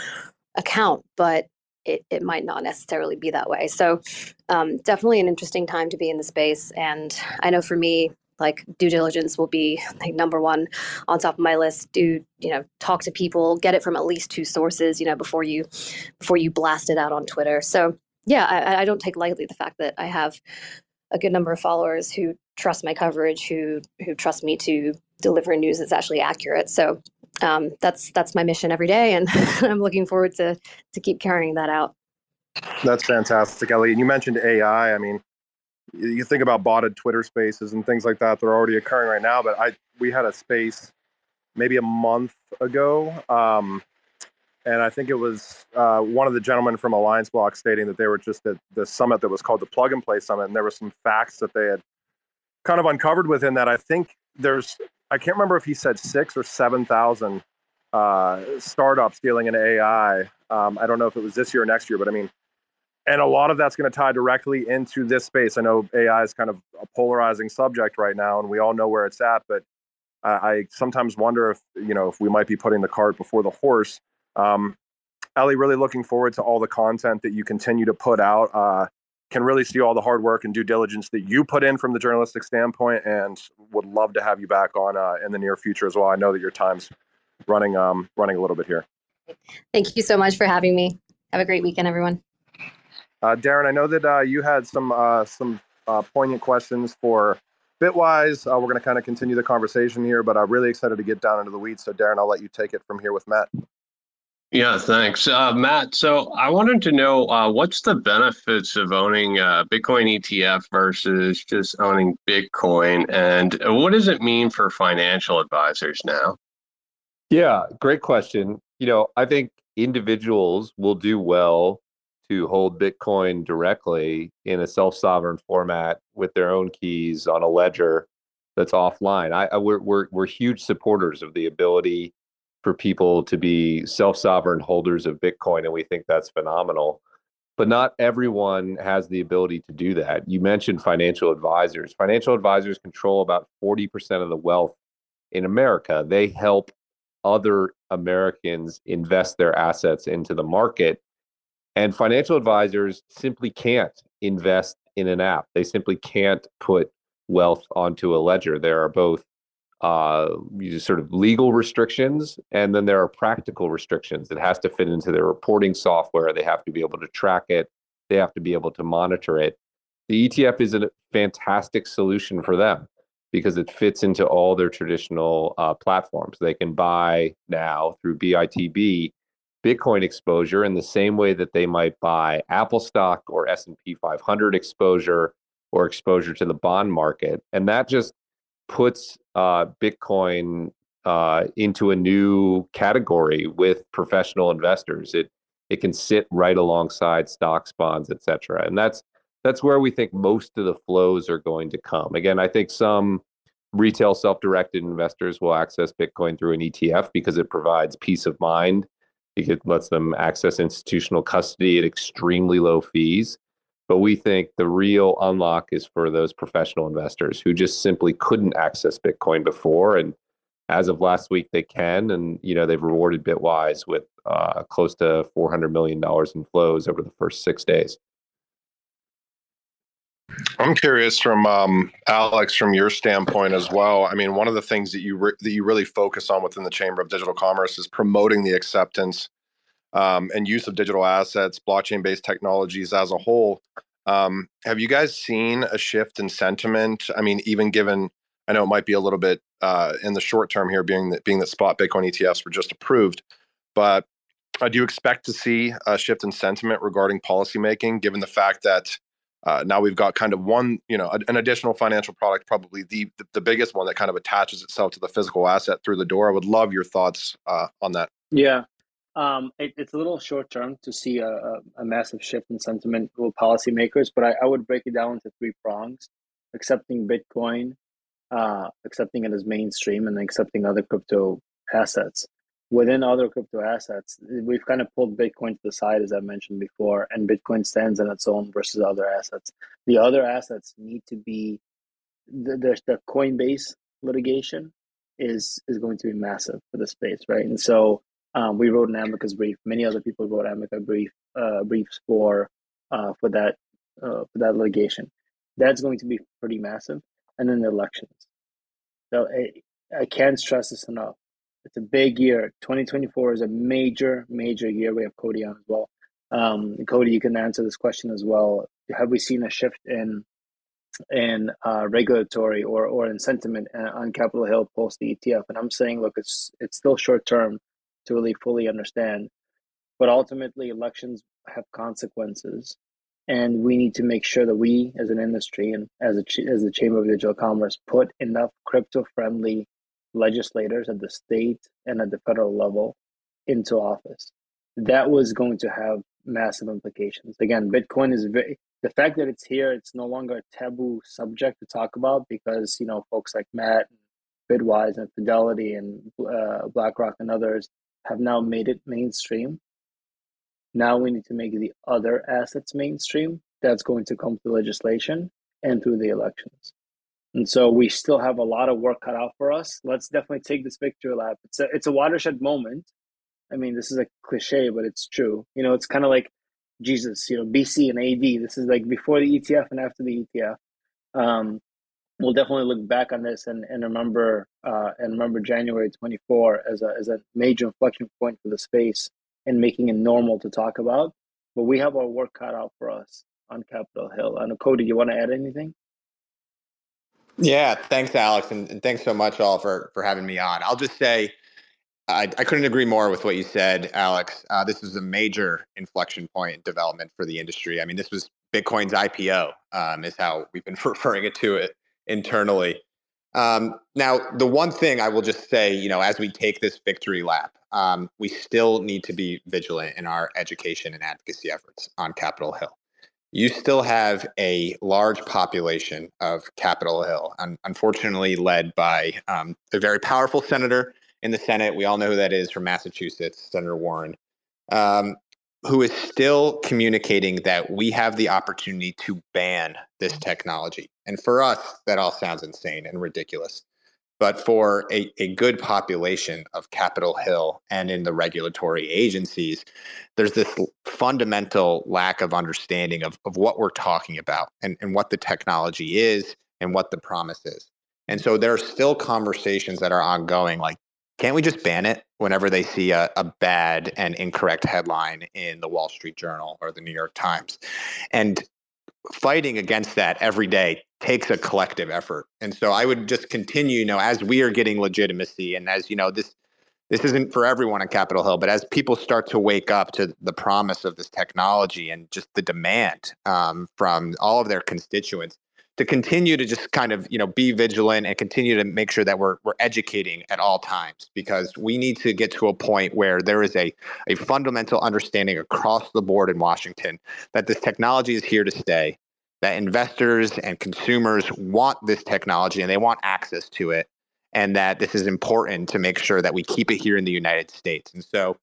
account, but it might not necessarily be that way. So definitely an interesting time to be in the space. And I know for me, due diligence will be number one on top of my list. Do, talk to people, get it from at least two sources, before you blast it out on Twitter. So yeah, I don't take lightly the fact that I have a good number of followers who trust my coverage, who trust me to deliver news that's actually accurate. So that's my mission every day, and I'm looking forward to keep carrying that out. That's fantastic, Ellie. And you mentioned AI. I mean, you think about botted Twitter spaces and things like that. They're already occurring right now, but we had a space maybe a month ago. And I think it was one of the gentlemen from Alliance Block stating that they were just at the summit that was called the Plug and Play Summit. And there were some facts that they had kind of uncovered within that. I think I can't remember if he said 6,000 or 7,000 startups dealing in AI. I don't know if it was this year or next year, but I mean, and a lot of that's going to tie directly into this space. I know AI is kind of a polarizing subject right now, and we all know where it's at, but I sometimes wonder if, if we might be putting the cart before the horse. Ellie, really looking forward to all the content that you continue to put out. Can really see all the hard work and due diligence that you put in from the journalistic standpoint, and would love to have you back on in the near future as well. I know that your time's running a little bit here. Thank you so much for having me. Have a great weekend, everyone. Darren, I know that you had some poignant questions for Bitwise. We're going to kind of continue the conversation here, but I'm really excited to get down into the weeds. So Darren, I'll let you take it from here with Matt. Yeah, thanks, Matt. So I wanted to know what's the benefits of owning Bitcoin ETF versus just owning Bitcoin, and what does it mean for financial advisors now? Yeah, great question. I think individuals will do well to hold Bitcoin directly in a self-sovereign format with their own keys on a ledger that's offline. We're huge supporters of the ability for people to be self-sovereign holders of Bitcoin, and we think that's phenomenal. But not everyone has the ability to do that. You mentioned financial advisors. Financial advisors control about 40% of the wealth in America. They help other Americans invest their assets into the market. And financial advisors simply can't invest in an app. They simply can't put wealth onto a ledger. There are both sort of legal restrictions, and then there are practical restrictions. It has to fit into their reporting software. They have to be able to track it. They have to be able to monitor it. The ETF is a fantastic solution for them because it fits into all their traditional platforms. They can buy now through BITB Bitcoin exposure in the same way that they might buy Apple stock or S&P 500 exposure or exposure to the bond market. And that just puts Bitcoin into a new category with professional investors. It can sit right alongside stocks, bonds, et cetera. And that's where we think most of the flows are going to come. Again, I think some retail self-directed investors will access Bitcoin through an ETF because it provides peace of mind. It lets them access institutional custody at extremely low fees. But we think the real unlock is for those professional investors who just simply couldn't access Bitcoin before. And as of last week, they can. And you know, they've rewarded Bitwise with close to $400 million in flows over the first 6 days. I'm curious from Alex, from your standpoint as well. I mean, one of the things that you really focus on within the Chamber of Digital Commerce is promoting the acceptance and use of digital assets, blockchain-based technologies as a whole. Have you guys seen a shift in sentiment? I mean, even given, I know it might be a little bit in the short term here, being that spot Bitcoin ETFs were just approved, but do you expect to see a shift in sentiment regarding policymaking, given the fact that now we've got kind of one, you know, an additional financial product, probably the biggest one that kind of attaches itself to the physical asset through the door. I would love your thoughts on that. Yeah, it's a little short term to see a massive shift in sentiment with policymakers, but I would break it down into three prongs: accepting Bitcoin, accepting it as mainstream, and accepting other crypto assets. Within other crypto assets, we've kind of pulled Bitcoin to the side, as I mentioned before, and Bitcoin stands on its own versus other assets. The other assets need to be, there's the Coinbase litigation is going to be massive for the space, right? And so we wrote an amicus brief. Many other people wrote amicus briefs for that litigation. That's going to be pretty massive. And then the elections. So I can't stress this enough. It's a big year. 2024 is a major, major year. We have Cody on as well. Cody, you can answer this question as well. Have we seen a shift in regulatory or in sentiment on Capitol Hill post the ETF? And I'm saying, look, it's still short term to really fully understand. But ultimately, elections have consequences. And we need to make sure that we, as an industry and as the Chamber of Digital Commerce, put enough crypto-friendly legislators at the state and at the federal level into office. That was going to have massive implications. Again, Bitcoin is the fact that it's here, it's no longer a taboo subject to talk about because, you know, folks like Matt, Bitwise and Fidelity and BlackRock and others have now made it mainstream. Now we need to make the other assets mainstream. That's going to come through legislation and through the elections. And so we still have a lot of work cut out for us. Let's definitely take this victory lap. It's a watershed moment. I mean, this is a cliche, but it's true. You know, it's kind of like Jesus, you know, BC and AD. This is like before the ETF and after the ETF. We'll definitely look back on this and remember January 24 as a major inflection point for the space and making it normal to talk about. But we have our work cut out for us on Capitol Hill. And Cody, you want to add anything? Yeah, thanks, Alex, and thanks so much all for having me on. I'll just say I couldn't agree more with what you said, Alex. This was a major inflection point development for the industry. I mean, this was Bitcoin's IPO, is how we've been referring to it internally. Now, the one thing I will just say, you know, as we take this victory lap, we still need to be vigilant in our education and advocacy efforts on Capitol Hill. You still have a large population of Capitol Hill, unfortunately led by a very powerful senator in the Senate. We all know who that is from Massachusetts, Senator Warren, who is still communicating that we have the opportunity to ban this technology. And for us, that all sounds insane and ridiculous. but for a good population of Capitol Hill and in the regulatory agencies, there's this fundamental lack of understanding of what we're talking about and what the technology is and what the promise is. And so there are still conversations that are ongoing, like, can't we just ban it whenever they see a bad and incorrect headline in the Wall Street Journal or the New York Times? And fighting against that every day takes a collective effort. And so I would just continue, you know, as we are getting legitimacy and as, you know, this isn't for everyone on Capitol Hill, but as people start to wake up to the promise of this technology and just the demand from all of their constituents, to continue to just kind of, you know, be vigilant and continue to make sure that we're educating at all times, because we need to get to a point where there is a fundamental understanding across the board in Washington that this technology is here to stay, that investors and consumers want this technology and they want access to it, and that this is important to make sure that we keep it here in the United States. And so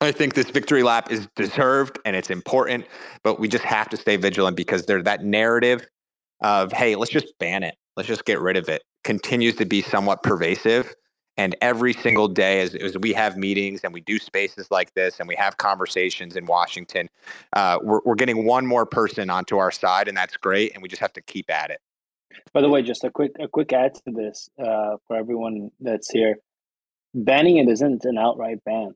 I think this victory lap is deserved and it's important, but we just have to stay vigilant, because there that narrative of, hey, let's just ban it, let's just get rid of it, continues to be somewhat pervasive. And every single day as we have meetings and we do spaces like this and we have conversations in Washington, we're getting one more person onto our side, and that's great. And we just have to keep at it. By the way, just a quick add to this for everyone that's here. Banning it isn't an outright ban.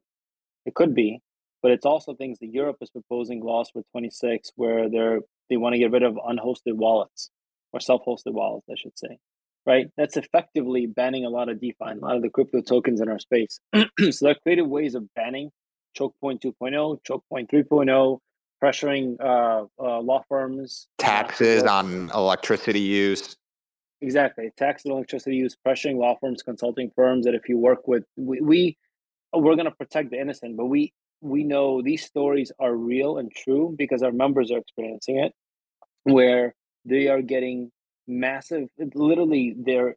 It could be, but it's also things that Europe is proposing laws for 26, where they want to get rid of unhosted wallets, or self-hosted wallets, I should say, right? That's effectively banning a lot of DeFi and a lot of the crypto tokens in our space. So there are creative ways of banning choke point 2.0, choke point 3.0, pressuring law firms. Taxes on electricity use. Exactly. Taxes on electricity use, pressuring law firms, consulting firms, that if you work with, we're going to protect the innocent, but we know these stories are real and true because our members are experiencing it, where they are getting massive, literally their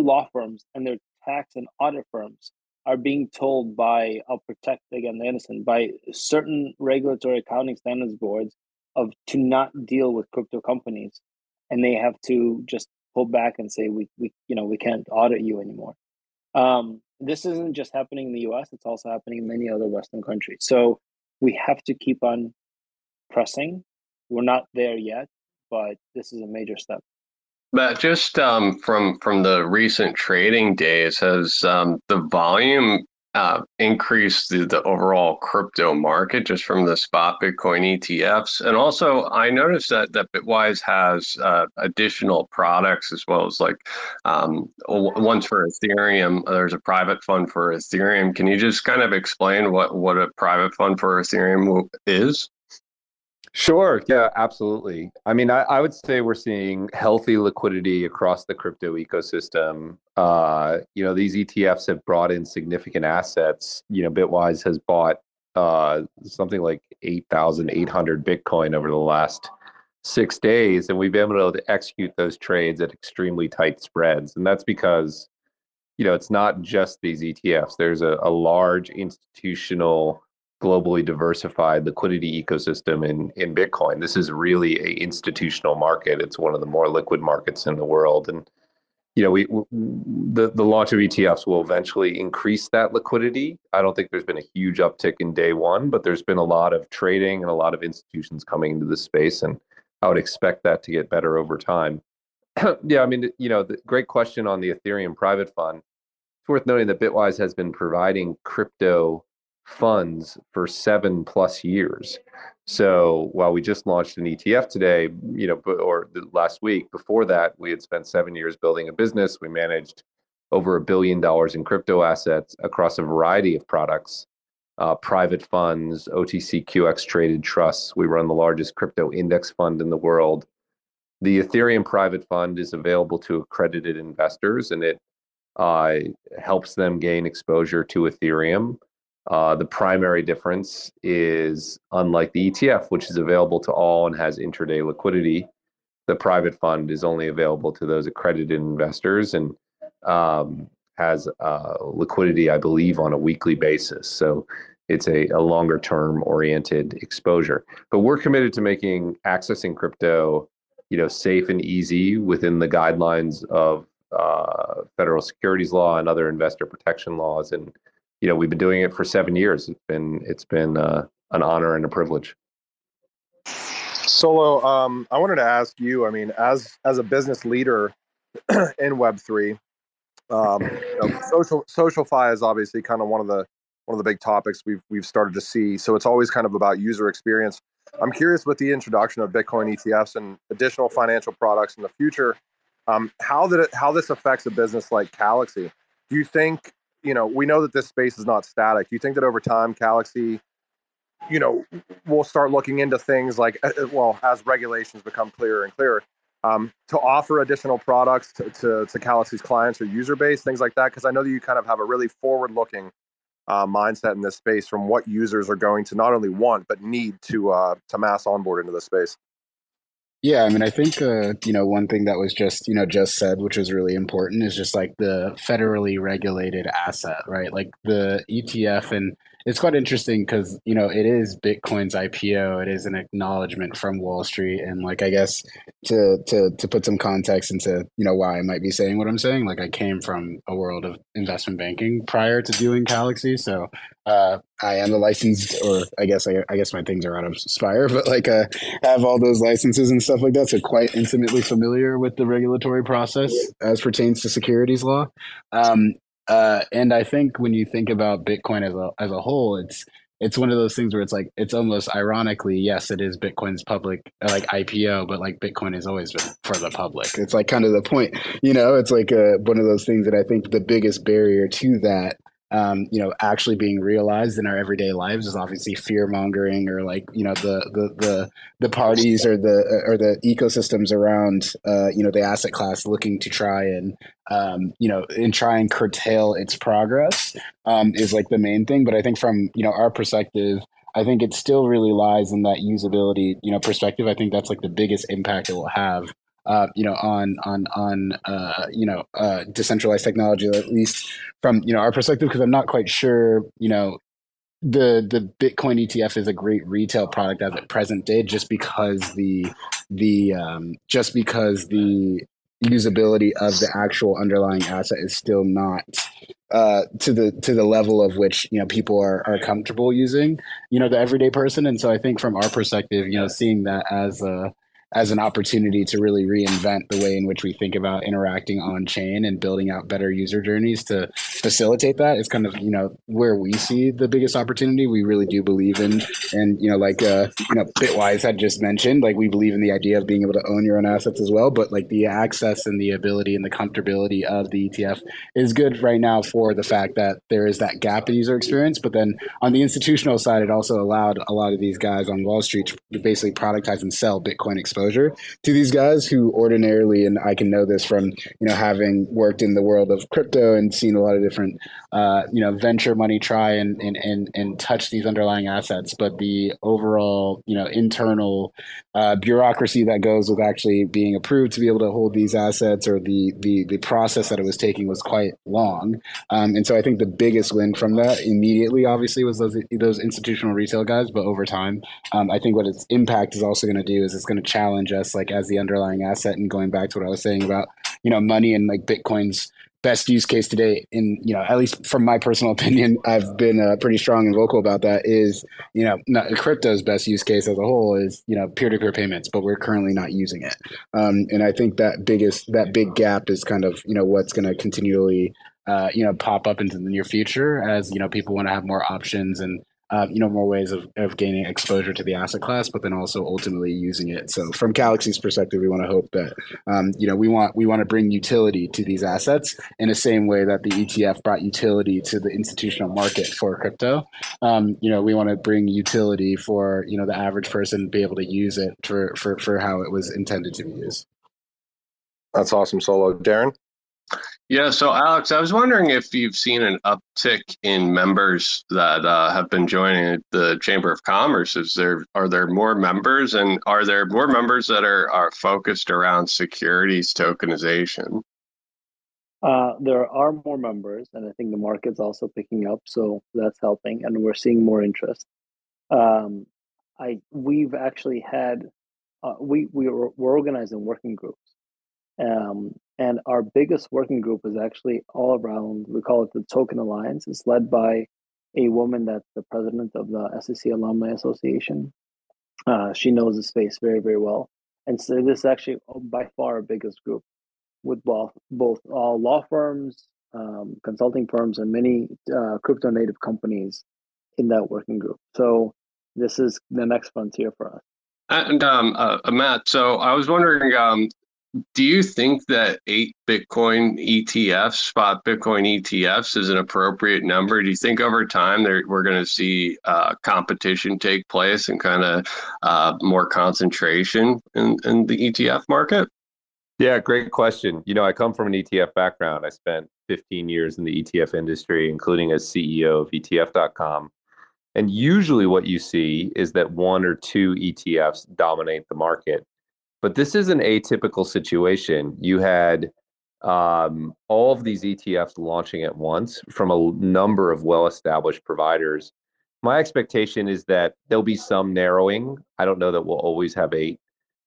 law firms and their tax and audit firms are being told by, I'll protect again the innocent, by certain regulatory accounting standards boards of to not deal with crypto companies. And they have to just pull back and say, we can't audit you anymore. This isn't just happening in the U.S. It's also happening in many other Western countries. So we have to keep on pressing. We're not there yet, but this is a major step. Matt, just from the recent trading days, has the volume increased the overall crypto market just from the spot Bitcoin ETFs? And also, I noticed that Bitwise has additional products as well as like ones for Ethereum. There's a private fund for Ethereum. Can you just kind of explain what a private fund for Ethereum is? Sure. Yeah, absolutely. I mean, I would say we're seeing healthy liquidity across the crypto ecosystem. You know, these ETFs have brought in significant assets. You know, Bitwise has bought something like 8,800 Bitcoin over the last 6 days, and we've been able to execute those trades at extremely tight spreads. And that's because, you know, it's not just these ETFs. There's a large institutional, globally diversified liquidity ecosystem in Bitcoin. This is really an institutional market. It's one of the more liquid markets in the world. And, you know, the launch of ETFs will eventually increase that liquidity. I don't think there's been a huge uptick in day one, but there's been a lot of trading and a lot of institutions coming into this space. And I would expect that to get better over time. Yeah, I mean, you know, the great question on the Ethereum private fund. It's worth noting that Bitwise has been providing crypto funds for 7+ years. So while we just launched an ETF today, you know, or last week, before that, we had spent 7 years building a business. We managed over $1 billion in crypto assets across a variety of products, private funds, OTCQX traded trusts. We run the largest crypto index fund in the world. The Ethereum private fund is available to accredited investors, and it helps them gain exposure to Ethereum. The primary difference is, unlike the ETF, which is available to all and has intraday liquidity, the private fund is only available to those accredited investors and has liquidity, I believe, on a weekly basis. So it's a longer-term oriented exposure. But we're committed to making accessing crypto, you know, safe and easy within the guidelines of federal securities law and other investor protection laws. And, you know, we've been doing it for 7 years. It's been an honor and a privilege. Solo, I wanted to ask you, I mean, as a business leader in Web3, you know, SocialFi is obviously kind of one of the big topics we've started to see. So it's always kind of about user experience. I'm curious, with the introduction of Bitcoin ETFs and additional financial products in the future, how this affects a business like Calaxy. Do you think, you know, we know that this space is not static. Do you think that over time, Calaxy, you know, we'll start looking into things like, well, as regulations become clearer and clearer, to offer additional products to Calaxy's clients or user base, things like that? Because I know that you kind of have a really forward-looking mindset in this space from what users are going to not only want, but need to mass onboard into this space. Yeah, I mean, I think, you know, one thing that was just said, which was really important, is just like the federally regulated asset, right? Like the ETF, and it's quite interesting because, you know, it is Bitcoin's IPO. It is an acknowledgement from Wall Street. And like, I guess to put some context into, you know, why I might be saying what I'm saying, like I came from a world of investment banking prior to doing Calaxy. So I am a licensed, or I guess my things are out of Spire, but like have all those licenses and stuff like that. So quite intimately familiar with the regulatory process as pertains to securities law. And I think when you think about Bitcoin as a whole, it's one of those things where it's like, it's almost ironically, yes, it is Bitcoin's public, like IPO, but like Bitcoin has always been for the public. It's like kind of the point, you know, it's like one of those things that I think the biggest barrier to that, you know, actually being realized in our everyday lives is obviously fear mongering, or like, you know, the parties or the ecosystems around, you know, the asset class looking to try and, you know, and try and curtail its progress is like the main thing. But I think from, you know, our perspective, I think it still really lies in that usability, you know, perspective. I think that's like the biggest impact it will have. You know, on you know, decentralized technology, at least from, you know, our perspective, because I'm not quite sure, you know, the Bitcoin ETF is a great retail product as at present day, just because the usability of the actual underlying asset is still not to the level of which, you know, people are comfortable using, you know, the everyday person. And so I think from our perspective, you know, seeing that as an opportunity to really reinvent the way in which we think about interacting on chain and building out better user journeys to facilitate that is kind of, you know, where we see the biggest opportunity. We really do believe in, and, you know, like, you know, Bitwise had just mentioned, like, we believe in the idea of being able to own your own assets as well, but like the access and the ability and the comfortability of the ETF is good right now for the fact that there is that gap in user experience. But then on the institutional side, it also allowed a lot of these guys on Wall Street to basically productize and sell Bitcoin exposure to these guys who ordinarily, and I can know this from, you know, having worked in the world of crypto and seen a lot of different, you know, venture money try and touch these underlying assets. But the overall, you know, internal bureaucracy that goes with actually being approved to be able to hold these assets, or the process that it was taking, was quite long. And so I think the biggest win from that immediately, obviously, was those institutional retail guys. But over time, I think what its impact is also going to do is it's going to challenge us, like, as the underlying asset. And going back to what I was saying about, you know, money and like Bitcoin's best use case today, in, you know, at least from my personal opinion, I've been pretty strong and vocal about that, is, you know, not crypto's best use case as a whole is, you know, peer-to-peer payments, but we're currently not using it. And I think that big gap is kind of, you know, what's going to continually, you know, pop up into the near future as, you know, people want to have more options and, you know, more ways of gaining exposure to the asset class, but then also ultimately using it. So from Calaxy's perspective, we want to hope that, you know, we want to bring utility to these assets in the same way that the ETF brought utility to the institutional market for crypto. You know, we want to bring utility for, you know, the average person, be able to use it for how it was intended to be used. That's awesome, Solo. Darren? Yeah. So, Alex, I was wondering if you've seen an uptick in members that have been joining the Chamber of Commerce. Are there more members, and are there more members that are focused around securities tokenization? There are more members, and I think the market's also picking up, so that's helping, and we're seeing more interest. We've actually had we're organized in working groups. And our biggest working group is actually all around, we call it the Token Alliance. It's led by a woman that's the president of the SEC Alumni Association. She knows the space very, very well. And so this is actually by far our biggest group with both law firms, consulting firms, and many crypto native companies in that working group. So this is the next frontier for us. And Matt, so I was wondering, do you think that 8 Bitcoin ETFs, spot Bitcoin ETFs, is an appropriate number? Do you think over time we're going to see competition take place and kind of more concentration in the ETF market? Yeah, great question. You know, I come from an ETF background. I spent 15 years in the ETF industry, including as CEO of ETF.com. And usually what you see is that one or two ETFs dominate the market. But this is an atypical situation. You had all of these ETFs launching at once from a number of well-established providers. My expectation is that there'll be some narrowing. I don't know that we'll always have 8,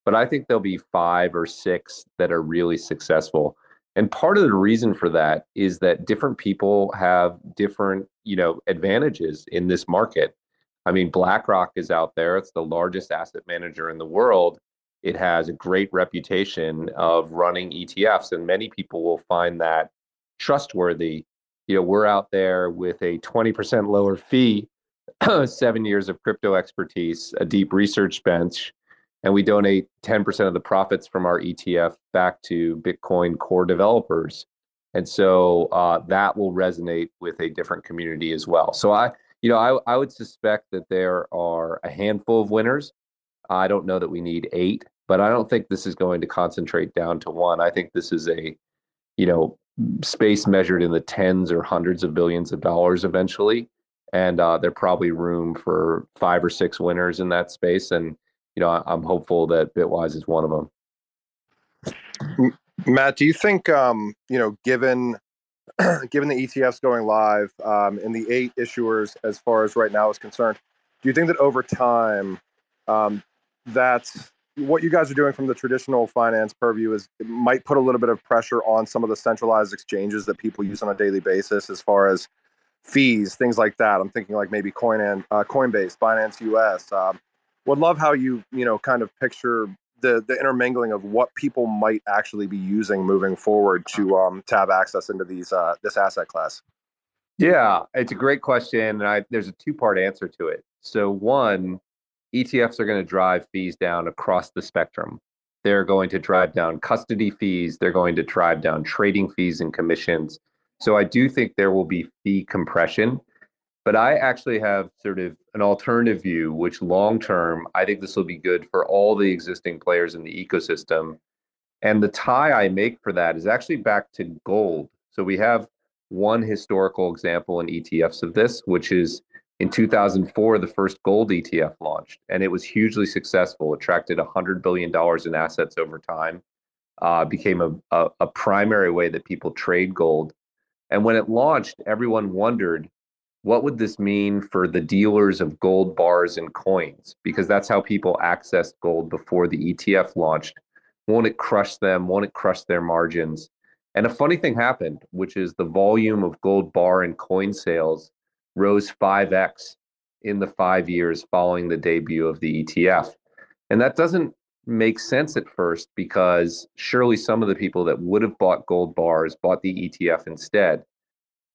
but I think there'll be 5 or 6 that are really successful. And part of the reason for that is that different people have different, advantages in this market. I mean, BlackRock is out there. It's the largest asset manager in the world. It has a great reputation of running ETFs, and many people will find that trustworthy. We're out there with a 20% lower fee, 7 years of crypto expertise, a deep research bench, and we donate 10% of the profits from our ETF back to Bitcoin core developers. And so that will resonate with a different community as well. So I would suspect that there are a handful of winners. I don't know that we need 8, but I don't think this is going to concentrate down to 1. I think this is a, space measured in the tens or hundreds of billions of dollars eventually. And there's probably room for 5 or 6 winners in that space. And, I'm hopeful that Bitwise is one of them. Matt, do you think, given the ETFs going live and the 8 issuers as far as right now is concerned, do you think that over time, that's what you guys are doing from the traditional finance purview is it might put a little bit of pressure on some of the centralized exchanges that people use on a daily basis as far as fees, things like that? I'm thinking like maybe Coinbase, Binance US. Would love how you kind of picture the intermingling of what people might actually be using moving forward to have access into these this asset class. Yeah, it's a great question, and there's a two-part answer to it. So one, ETFs are going to drive fees down across the spectrum. They're going to drive down custody fees. They're going to drive down trading fees and commissions. So I do think there will be fee compression, but I actually have sort of an alternative view, which long term, I think this will be good for all the existing players in the ecosystem. And the tie I make for that is actually back to gold. So we have one historical example in ETFs of this, which is in 2004, the first gold ETF launched, and it was hugely successful, attracted $100 billion in assets over time, became a primary way that people trade gold. And when it launched, everyone wondered, what would this mean for the dealers of gold bars and coins? Because that's how people accessed gold before the ETF launched. Won't it crush them? Won't it crush their margins? And a funny thing happened, which is the volume of gold bar and coin sales rose 5x in the 5 years following the debut of the ETF. And that doesn't make sense at first because surely some of the people that would have bought gold bars bought the ETF instead.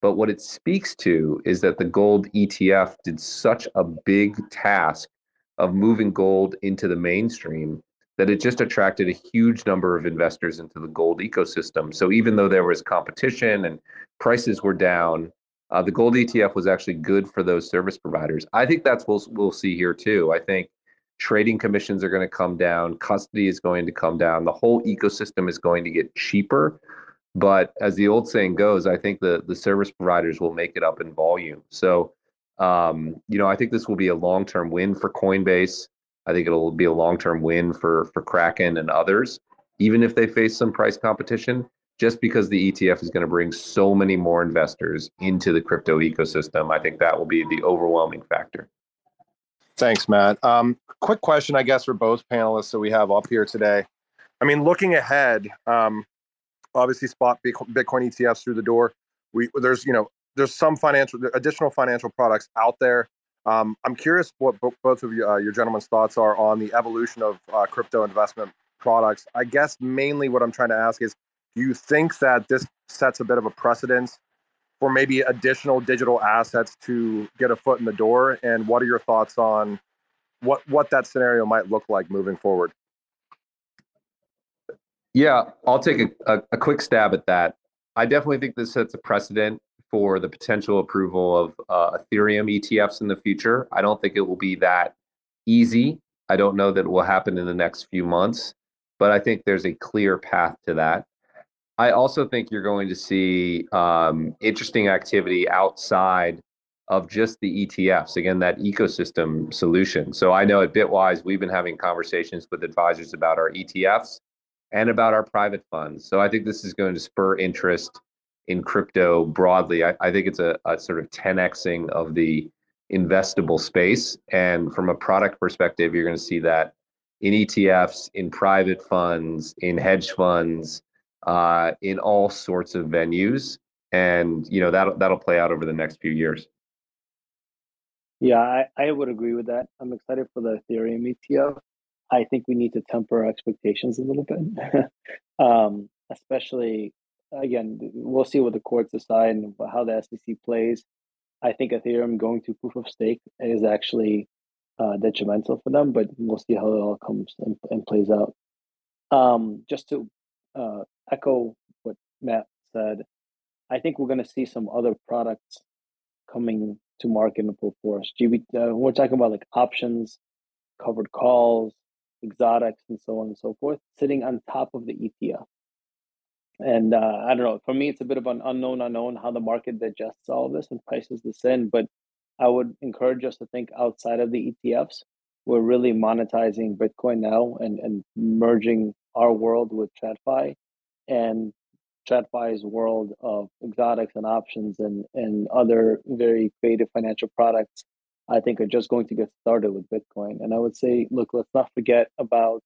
But what it speaks to is that the gold ETF did such a big task of moving gold into the mainstream that it just attracted a huge number of investors into the gold ecosystem. So even though there was competition and prices were down, the gold ETF was actually good for those service providers. I think that's what we'll see here too. I think trading commissions are going to come down. Custody is going to come down. The whole ecosystem is going to get cheaper. But as the old saying goes, I think the service providers will make it up in volume. So, I think this will be a long-term win for Coinbase. I think it'll be a long-term win for Kraken and others, even if they face some price competition. Just because the ETF is going to bring so many more investors into the crypto ecosystem, I think that will be the overwhelming factor. Thanks, Matt. Quick question, I guess, for both panelists that we have up here today. I mean, looking ahead, obviously spot Bitcoin ETFs through the door. There's some additional financial products out there. I'm curious what both of you, your gentlemen's thoughts are on the evolution of crypto investment products. I guess mainly what I'm trying to ask is, do you think that this sets a bit of a precedence for maybe additional digital assets to get a foot in the door? And what are your thoughts on what that scenario might look like moving forward? Yeah, I'll take a quick stab at that. I definitely think this sets a precedent for the potential approval of Ethereum ETFs in the future. I don't think it will be that easy. I don't know that it will happen in the next few months, but I think there's a clear path to that. I also think you're going to see interesting activity outside of just the ETFs, again, that ecosystem solution. So I know at Bitwise, we've been having conversations with advisors about our ETFs and about our private funds. So I think this is going to spur interest in crypto broadly. I think it's a sort of 10xing of the investable space. And from a product perspective, you're going to see that in ETFs, in private funds, in hedge funds, in all sorts of venues. And that'll play out over the next few years. Yeah, I would agree with that. I'm excited for the Ethereum ETF. I think we need to temper our expectations a little bit, especially, again, we'll see what the courts decide and how the SEC plays. I think Ethereum going to proof of stake is actually detrimental for them, but we'll see how it all comes and plays out. Just to echo what Matt said, I think we're going to see some other products coming to market in full force. We're talking about like options, covered calls, exotics, and so on and so forth, sitting on top of the ETF. And I don't know, for me, it's a bit of an unknown how the market digests all this and prices this in. But I would encourage us to think outside of the ETFs. We're really monetizing Bitcoin now and merging our world with TradFi and TradFi's world of exotics and options and other very creative financial products, I think, are just going to get started with Bitcoin. And I would say, look, let's not forget about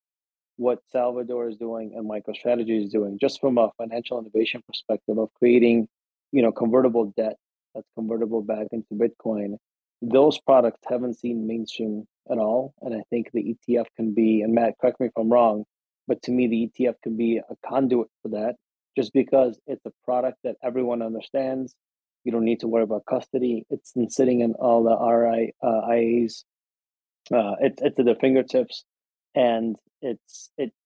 what Salvador is doing and MicroStrategy is doing, just from a financial innovation perspective of creating, convertible debt that's convertible back into Bitcoin. Those products haven't seen mainstream at all. And I think the ETF can be, and Matt, correct me if I'm wrong, but to me, the ETF can be a conduit for that, just because it's a product that everyone understands. You don't need to worry about custody. It's been sitting in all the IAs. It's at their fingertips. And it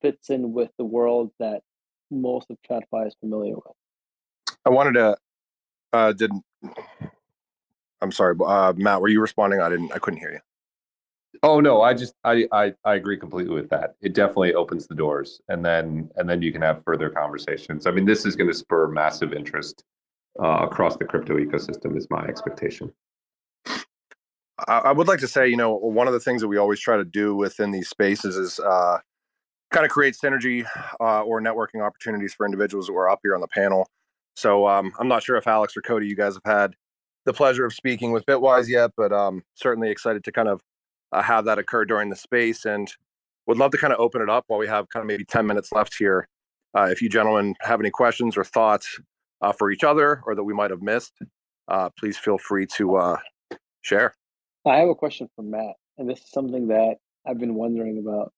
fits in with the world that most of TradFi is familiar with. I wanted to, I'm sorry, Matt, were you responding? I couldn't hear you. Oh no, I agree completely with that. It definitely opens the doors, and then you can have further conversations. I mean, this is going to spur massive interest across the crypto ecosystem, is my expectation. I would like to say, one of the things that we always try to do within these spaces is kind of create synergy or networking opportunities for individuals who are up here on the panel. So I'm not sure if Alex or Cody, you guys have had the pleasure of speaking with Bitwise yet, but certainly excited to kind of have that occur during the space, and would love to kind of open it up while we have kind of maybe 10 minutes left here. If you gentlemen have any questions or thoughts for each other or that we might have missed, please feel free to share. I have a question for Matt, and this is something that I've been wondering about.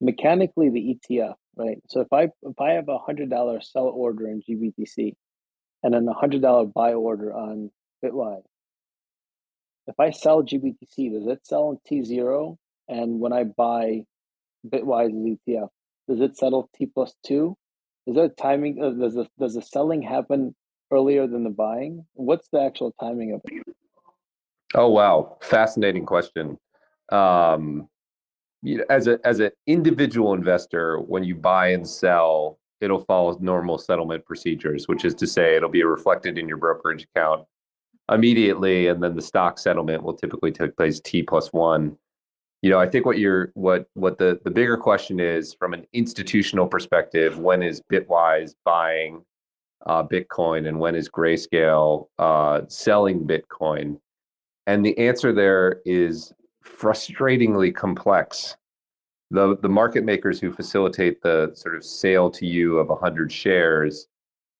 Mechanically, the ETF, right? So if I have a $100 sell order in GBTC and then a $100 buy order on Bitwise, if I sell GBTC, does it sell on T0? And when I buy Bitwise's ETF, does it settle T+2? Is there a timing? Does the selling happen earlier than the buying? What's the actual timing of it? Oh wow, fascinating question. As an individual investor, when you buy and sell, it'll follow normal settlement procedures, which is to say, it'll be reflected in your brokerage account immediately, and then the stock settlement will typically take place T+1. I think what the bigger question is, from an institutional perspective, when is Bitwise buying Bitcoin and when is Grayscale selling Bitcoin? And the answer there is frustratingly complex. The market makers who facilitate the sort of sale to you of 100 shares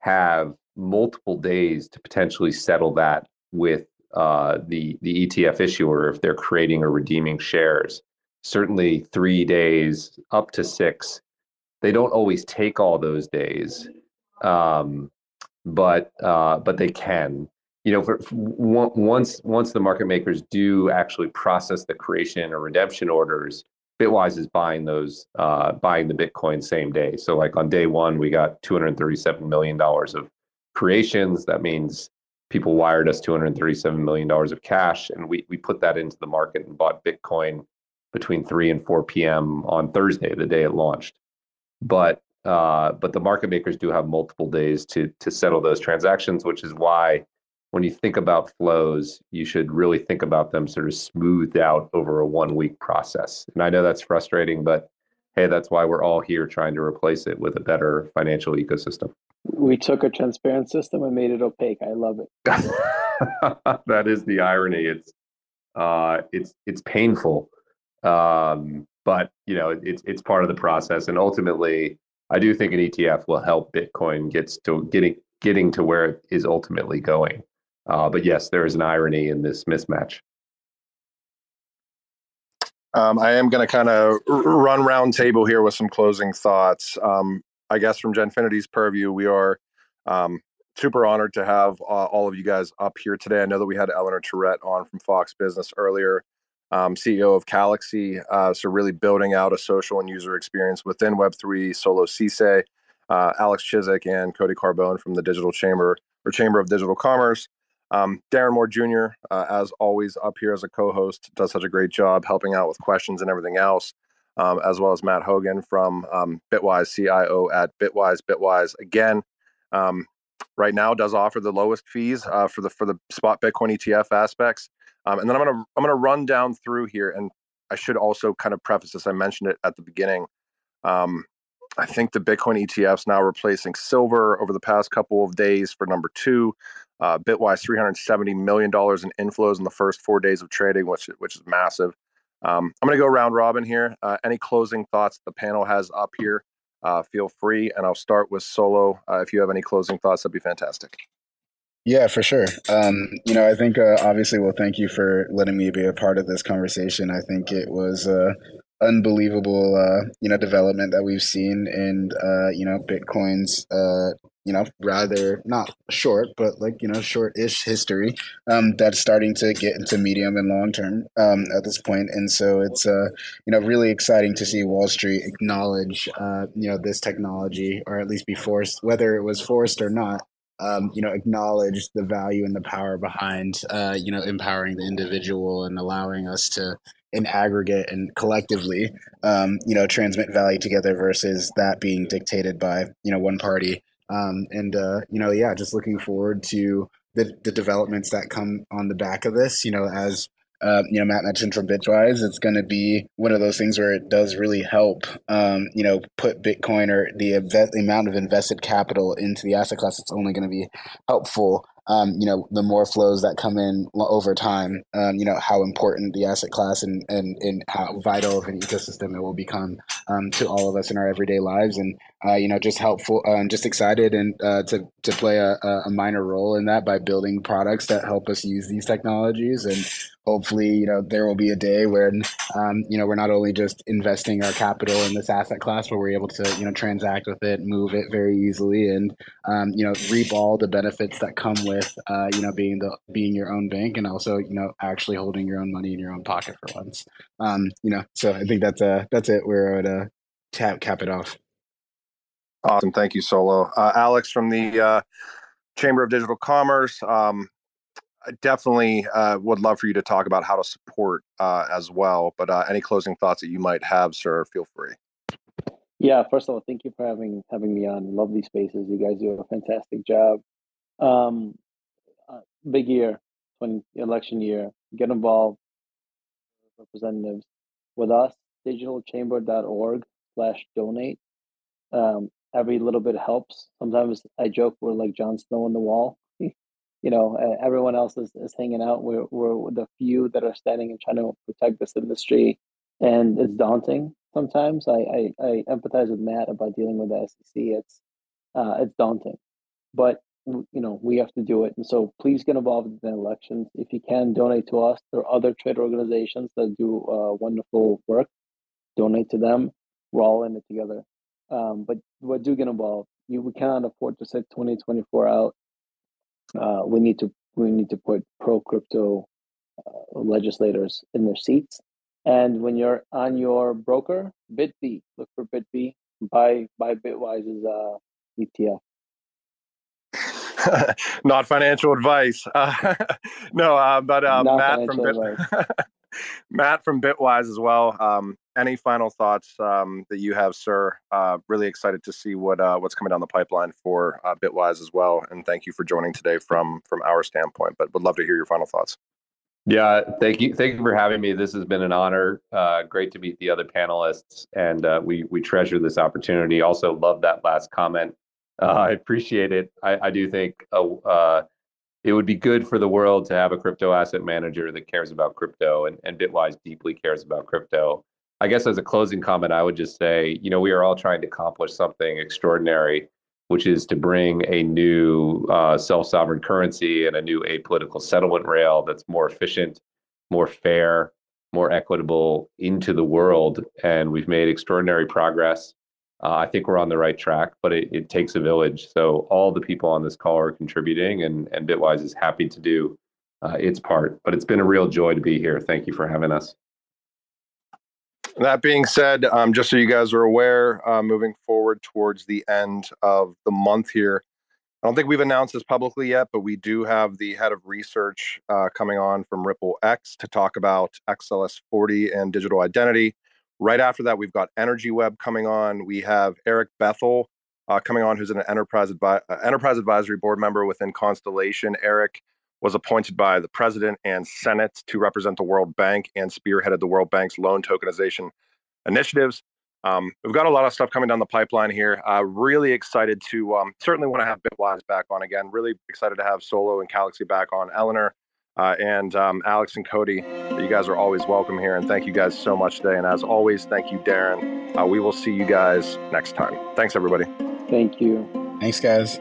have multiple days to potentially settle that with the ETF issuer if they're creating or redeeming shares. Certainly 3 days up to 6. They don't always take all those days, but they can. You know, once the market makers do actually process the creation or redemption orders, Bitwise is buying those, buying the Bitcoin same day. So like on day one, we got $237 million of creations. That means people wired us $237 million of cash, and we put that into the market and bought Bitcoin between 3 and 4 p.m. on Thursday, the day it launched. But the market makers do have multiple days to settle those transactions, which is why when you think about flows, you should really think about them sort of smoothed out over a 1 week process. And I know that's frustrating, but hey, that's why we're all here trying to replace it with a better financial ecosystem. We took a transparent system and made it opaque. I love it. That is the irony. It's painful, but you know it's part of the process. And ultimately, I do think an ETF will help Bitcoin getting to where it is ultimately going. But yes, there is an irony in this mismatch. I am going to kind of run round table here with some closing thoughts. I guess from Genfinity's purview, we are super honored to have all of you guys up here today. I know that we had Eleanor Terrett on from Fox Business earlier, CEO of Calaxy. So really building out a social and user experience within Web3, Solo Ceesay, Alex Chizhik, and Cody Carbone from the Digital Chamber or Chamber of Digital Commerce. Darren Moore Jr., as always, up here as a co-host, does such a great job helping out with questions and everything else, as well as Matt Hougan from Bitwise, CIO at Bitwise. Bitwise, again, right now does offer the lowest fees for the spot Bitcoin ETF aspects. And then I'm gonna run down through here, and I should also kind of preface this. I mentioned it at the beginning. I think the Bitcoin ETFs now replacing silver over the past couple of days for number 2. Bitwise, $370 million in inflows in the first 4 days of trading, which is massive. I'm going to go round robin here. Any closing thoughts the panel has up here, feel free. And I'll start with Solo. If you have any closing thoughts, that'd be fantastic. Yeah, for sure. You know, I think obviously, well, thank you for letting me be a part of this conversation. I think it was unbelievable, you know, development that we've seen in, you know, Bitcoin's, you know, rather not short, but like, you know, short-ish history that's starting to get into medium and long-term at this point. And so it's, you know, really exciting to see Wall Street acknowledge, you know, this technology, or at least be forced, whether it was forced or not, you know, acknowledge the value and the power behind, you know, empowering the individual and allowing us to, in aggregate and collectively, you know, transmit value together versus that being dictated by, you know, one party. You know, yeah, just looking forward to the developments that come on the back of this, you know, as, you know, Matt mentioned from Bitwise, it's going to be one of those things where it does really help, you know, put Bitcoin or the amount of invested capital into the asset class. It's only going to be helpful. You know, the more flows that come in over time, you know, how important the asset class and how vital of an ecosystem it will become to all of us in our everyday lives. And, you know, just helpful, just excited and to play a minor role in that by building products that help us use these technologies. And hopefully, you know, there will be a day when, you know, we're not only just investing our capital in this asset class, but we're able to, you know, transact with it, move it very easily, and, you know, reap all the benefits that come with, you know, being your own bank, and also, you know, actually holding your own money in your own pocket for once. You know, so I think that's it. We're at a cap it off. Awesome, thank you, Solo. Alex from the Chamber of Digital Commerce. I definitely would love for you to talk about how to support as well. But any closing thoughts that you might have, sir, feel free. Yeah, first of all, thank you for having me on. Love these spaces. You guys do a fantastic job. Big year, election year. Get involved, representatives, with us. digitalchamber.org/donate. Every little bit helps. Sometimes I joke we're like Jon Snow on the wall. You know, everyone else is hanging out. We're the few that are standing and trying to protect this industry, and it's daunting sometimes. I empathize with Matt about dealing with the SEC. It's daunting. but we have to do it. And so please get involved in the elections. If you can, donate to us. There are other trade organizations that do wonderful work. Donate to them. We're all in it together. But do get involved. We cannot afford to sit 2024 out. We need to put pro crypto legislators in their seats. And when you're on your broker, BitBee, look for BitBee. Buy Bitwise's ETF. Not financial advice. Matt from Bitwise as well. Any final thoughts that you have, sir? Really excited to see what's coming down the pipeline for Bitwise as well. And thank you for joining today from our standpoint, but would love to hear your final thoughts. Yeah, thank you for having me. This has been an honor. Great to meet the other panelists, and we treasure this opportunity. Also love that last comment. I appreciate it. I do think it would be good for the world to have a crypto asset manager that cares about crypto, and Bitwise deeply cares about crypto. I guess as a closing comment, I would just say, we are all trying to accomplish something extraordinary, which is to bring a new self-sovereign currency and a new apolitical settlement rail that's more efficient, more fair, more equitable into the world. And we've made extraordinary progress. I think we're on the right track, but it takes a village. So all the people on this call are contributing, and Bitwise is happy to do its part. But it's been a real joy to be here. Thank you for having us. That being said, just so you guys are aware, moving forward towards the end of the month here, I don't think we've announced this publicly yet, but we do have the head of research coming on from Ripple X to talk about XLS40 and digital identity. Right after that, we've got Energy Web coming on. We have Eric Bethel coming on, who's an enterprise advisory board member within Constellation. Eric was appointed by the President and Senate to represent the World Bank and spearheaded the World Bank's loan tokenization initiatives. We've got a lot of stuff coming down the pipeline here. Really excited to certainly want to have Bitwise back on again. Really excited to have Solo and Calaxy back on. Eleanor and Alex and Cody, you guys are always welcome here. And thank you guys so much today. And as always, thank you, Darren. We will see you guys next time. Thanks, everybody. Thank you. Thanks, guys.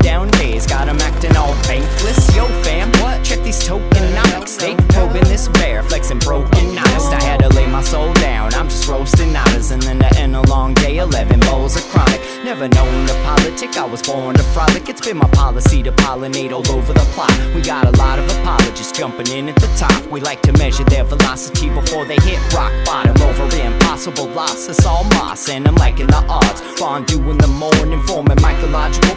down days, got them acting all bankless. Yo fam, what? Check these tokenomics. They probing this bear, flexing broken honest. I had to lay my soul down, I'm just roasting otters. And then to end a long day, 11 bowls of chronic. Never known the politic, I was born to frolic. It's been my policy to pollinate all over the plot. We got a lot of apologists jumping in at the top. We like to measure their velocity before they hit rock bottom. Over impossible loss, it's all moss, and I'm liking the odds. Fondue in the morning, forming mycological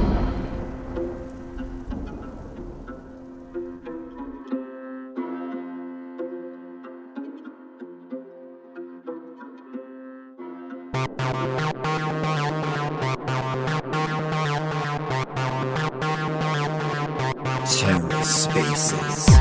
Terror Spaces.